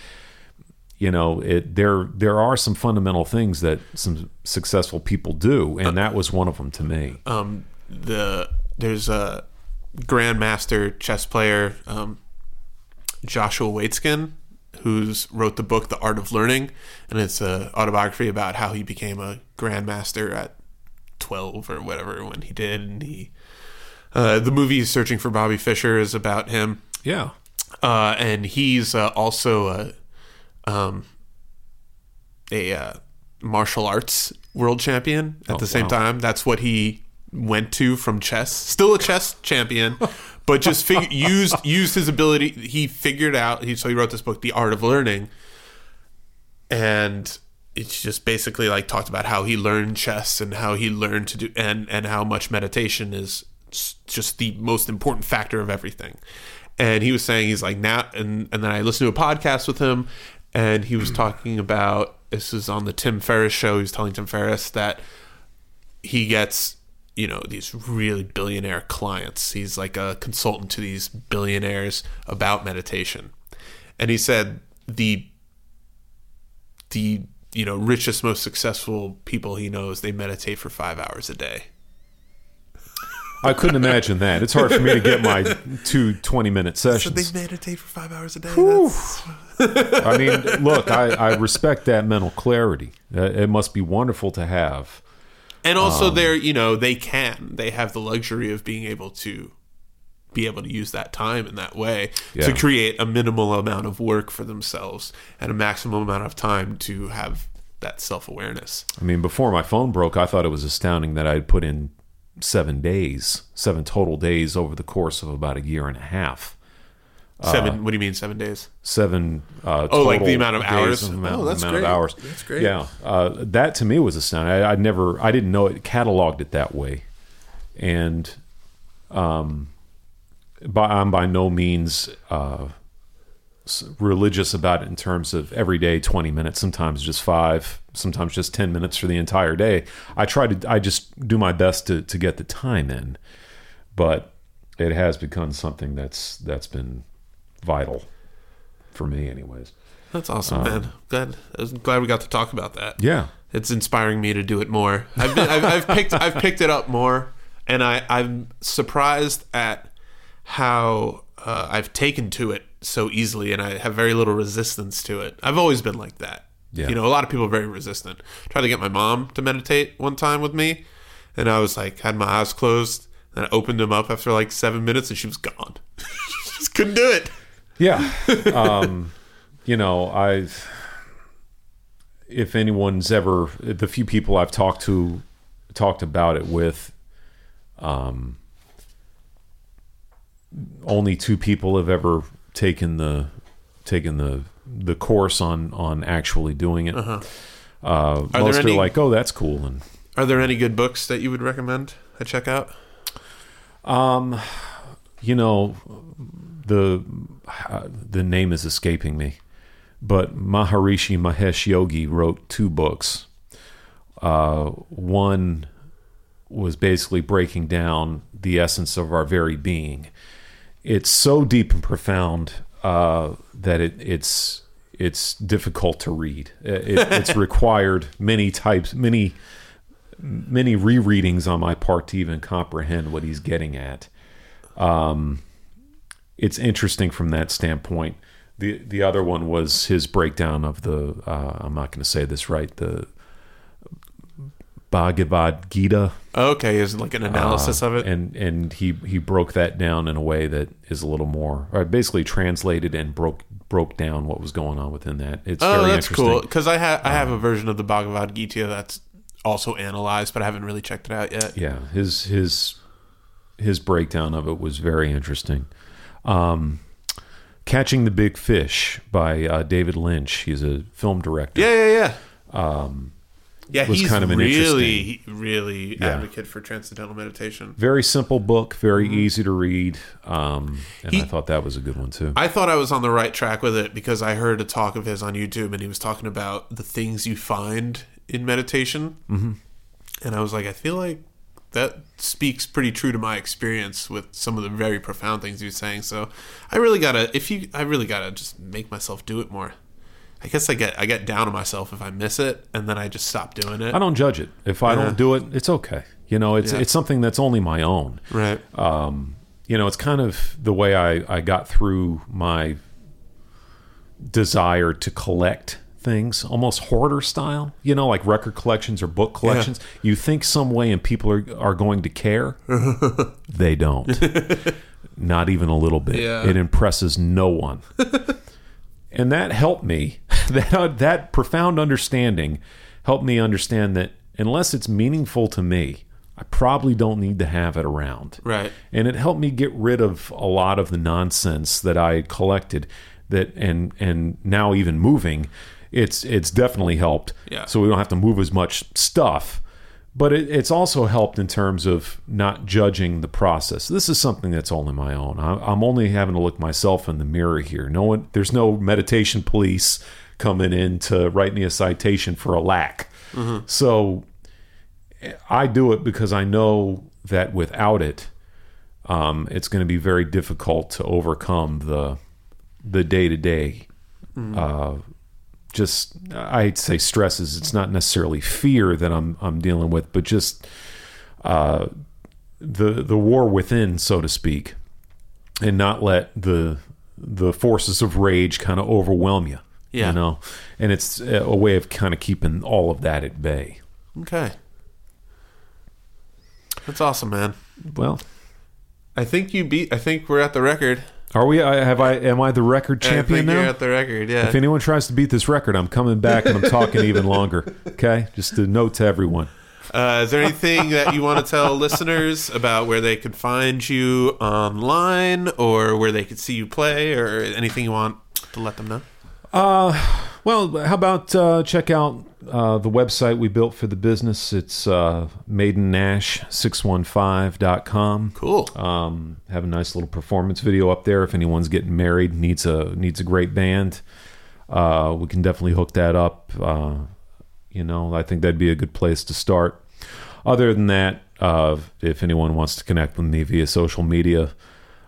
You know, there are some fundamental things that some successful people do, and that was one of them to me. There's a grandmaster chess player, Joshua Waitzkin, who's wrote the book The Art of Learning, and it's an autobiography about how he became a grandmaster at 12 or whatever when he did, and he the movie Searching for Bobby Fischer is about him. Yeah. And he's also a martial arts world champion at the same time. That's what he went to from chess. Still a chess champion. But just used his ability. He figured out. He wrote this book, The Art of Learning, and it's just basically like talked about how he learned chess and how he learned to do and how much meditation is just the most important factor of everything. And he was saying he's like now, and then I listened to a podcast with him, and he was talking about this is on the Tim Ferriss show. He was telling Tim Ferriss that he gets. You know, these really billionaire clients. He's like a consultant to these billionaires about meditation. And he said the you know, richest, most successful people he knows, they meditate for 5 hours a day. I couldn't imagine that. It's hard for me to get my two 20-minute sessions. So they meditate for 5 hours a day. I mean, look, I respect that mental clarity. It must be wonderful to have. And also, they have the luxury of being able to use that time in that way to create a minimal amount of work for themselves and a maximum amount of time to have that self-awareness. I mean, before my phone broke, I thought it was astounding that I'd put in 7 total days over the course of about a year and a half. What do you mean 7 days? Total, like the amount of hours? That's great. That's great. Yeah. That to me was astounding. I didn't know it cataloged it that way. And I'm by no means religious about it in terms of every day 20 minutes, sometimes just 5, sometimes just 10 minutes for the entire day. I just do my best to get the time in. But it has become something that's been vital for me, anyways. That's awesome, man. I'm glad we got to talk about that. Yeah, it's inspiring me to do it more. I've picked it up more, and I'm surprised at how I've taken to it so easily, and I have very little resistance to it. I've always been like that. Yeah. You know, a lot of people are very resistant. I tried to get my mom to meditate one time with me, and I was like, had my eyes closed. And I opened them up after like 7 minutes, and she was gone. She just couldn't do it. Yeah. If anyone's ever, the few people I've talked about it with, only 2 people have ever taken the course on actually doing it. Uh-huh. Most are like, oh, that's cool. And are there any good books that you would recommend I check out? The name is escaping me, but Maharishi Mahesh Yogi wrote 2 books. One was basically breaking down the essence of our very being. It's so deep and profound that it's difficult to read. It's required many rereadings on my part to even comprehend what he's getting at. It's interesting from that standpoint. The other one was his breakdown of the I'm not going to say this right, the Bhagavad Gita. Okay, is like an analysis of it, and he broke that down in a way that is a little more, or basically translated and broke down what was going on within that. It's very that's interesting. Cool, because I have a version of the Bhagavad Gita that's also analyzed, but I haven't really checked it out yet. Yeah, his breakdown of it was very interesting. Catching the Big Fish by David Lynch. He's a film director. Yeah. He's kind of an really advocate for transcendental meditation. Very simple book, very easy to read, and I thought that was a good one too. I thought I was on the right track with it because I heard a talk of his on YouTube, and he was talking about the things you find in meditation. Mm-hmm. And I was like, I feel like that speaks pretty true to my experience with some of the very profound things he was saying. So I really gotta just make myself do it more. I guess I get down on myself if I miss it, and then I just stop doing it. I don't judge it. If I don't do it, it's okay. It's something that's only my own. Right. It's kind of the way I got through my desire to collect things, almost hoarder style, like record collections or book collections. Yeah. You think some way and people are going to care. They don't. Not even a little bit. Yeah. It impresses no one. And that helped me. That profound understanding helped me understand that unless it's meaningful to me, I probably don't need to have it around. Right. And it helped me get rid of a lot of the nonsense that I collected, and now even moving, It's definitely helped. Yeah. So we don't have to move as much stuff. But it's also helped in terms of not judging the process. This is something that's only my own. I'm only having to look myself in the mirror here. There's no meditation police coming in to write me a citation for a lack. Mm-hmm. So I do it because I know that without it, it's going to be very difficult to overcome the day-to-day. Mm-hmm. I'd say stresses. It's not necessarily fear that I'm dealing with, but just the war within, so to speak, and not let the forces of rage kind of overwhelm you. Yeah. And it's a way of kind of keeping all of that at bay. Okay, that's awesome, man. Well, I think we're at the record. Are we? Am I the record champion now? I think you're at the record, yeah. If anyone tries to beat this record, I'm coming back and I'm talking even longer. Okay? Just a note to everyone. Is there anything that you want to tell listeners about where they could find you online or where they could see you play or anything you want to let them know? Well, how about check out the website we built for the business. It's maidennash615.com. Cool. Have a nice little performance video up there if anyone's getting married, needs a great band. We can definitely hook that up. I think that'd be a good place to start. Other than that, if anyone wants to connect with me via social media,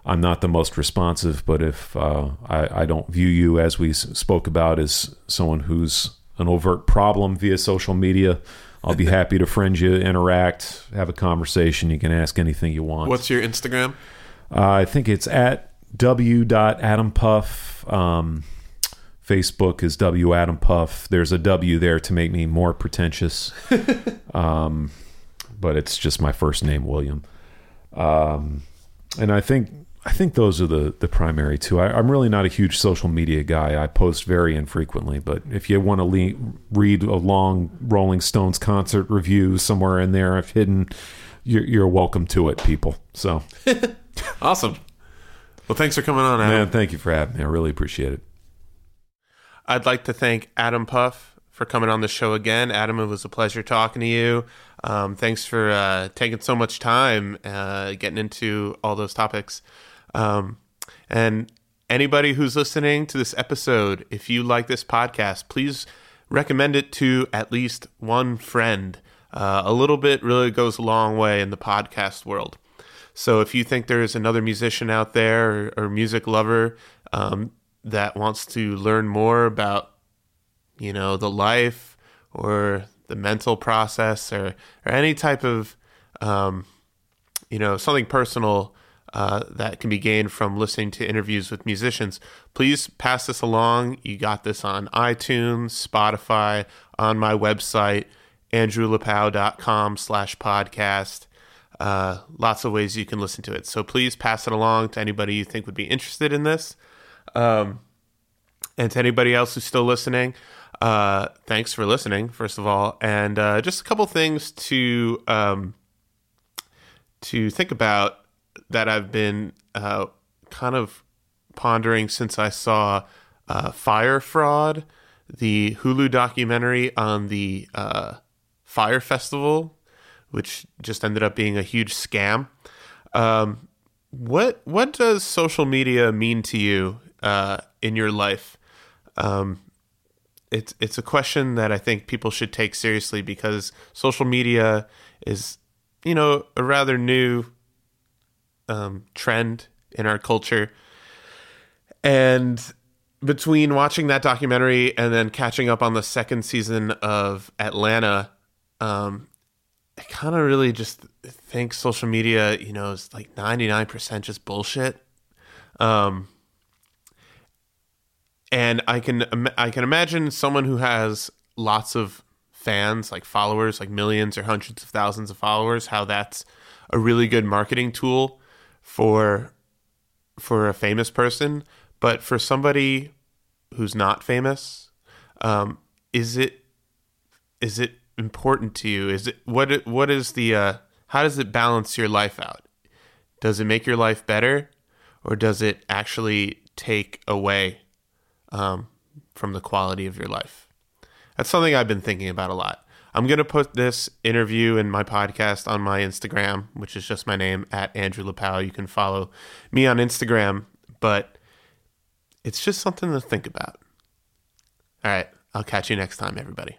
I'm not the most responsive, but if I don't view you, as we spoke about, as someone who's an overt problem via social media, I'll be happy to friend you, interact, have a conversation. You can ask anything you want. What's your Instagram? I think it's at w.adampuff. Facebook is W Adam Puff. There's a W there to make me more pretentious. But it's just my first name, William. And I think those are the primary two. I'm really not a huge social media guy. I post very infrequently, but if you want to read a long Rolling Stones concert review somewhere in there, I've hidden, you're welcome to it, people. So awesome. Well, thanks for coming on, Adam. Man, thank you for having me. I really appreciate it. I'd like to thank Adam Puff for coming on the show again. Adam, it was a pleasure talking to you. Thanks for taking so much time getting into all those topics. And anybody who's listening to this episode, if you like this podcast, please recommend it to at least one friend. A little bit really goes a long way in the podcast world. So if you think there is another musician out there or music lover that wants to learn more about, the life or the mental process or any type of, something personal that can be gained from listening to interviews with musicians, please pass this along. You got this on iTunes, Spotify, on my website, andrewlapau.com/podcast. Lots of ways you can listen to it. So please pass it along to anybody you think would be interested in this. And to anybody else who's still listening, thanks for listening, first of all. And just a couple things to think about that I've been kind of pondering since I saw Fire Fraud, the Hulu documentary on the Fire Festival, which just ended up being a huge scam. What does social media mean to you in your life? It's a question that I think people should take seriously, because social media is, a rather new trend in our culture. And between watching that documentary and then catching up on the second season of Atlanta, I kind of really just think social media, is like 99% just bullshit. And I can imagine someone who has lots of fans, like followers, like millions or hundreds of thousands of followers, how that's a really good marketing tool for a famous person. But for somebody who's not famous, is it important to you? Is it what is the how does it balance your life out? Does it make your life better, or does it actually take away from the quality of your life? That's something I've been thinking about a lot. I'm going to put this interview and my podcast on my Instagram, which is just my name, at Andrew LaPau. You can follow me on Instagram, but it's just something to think about. All right. I'll catch you next time, everybody.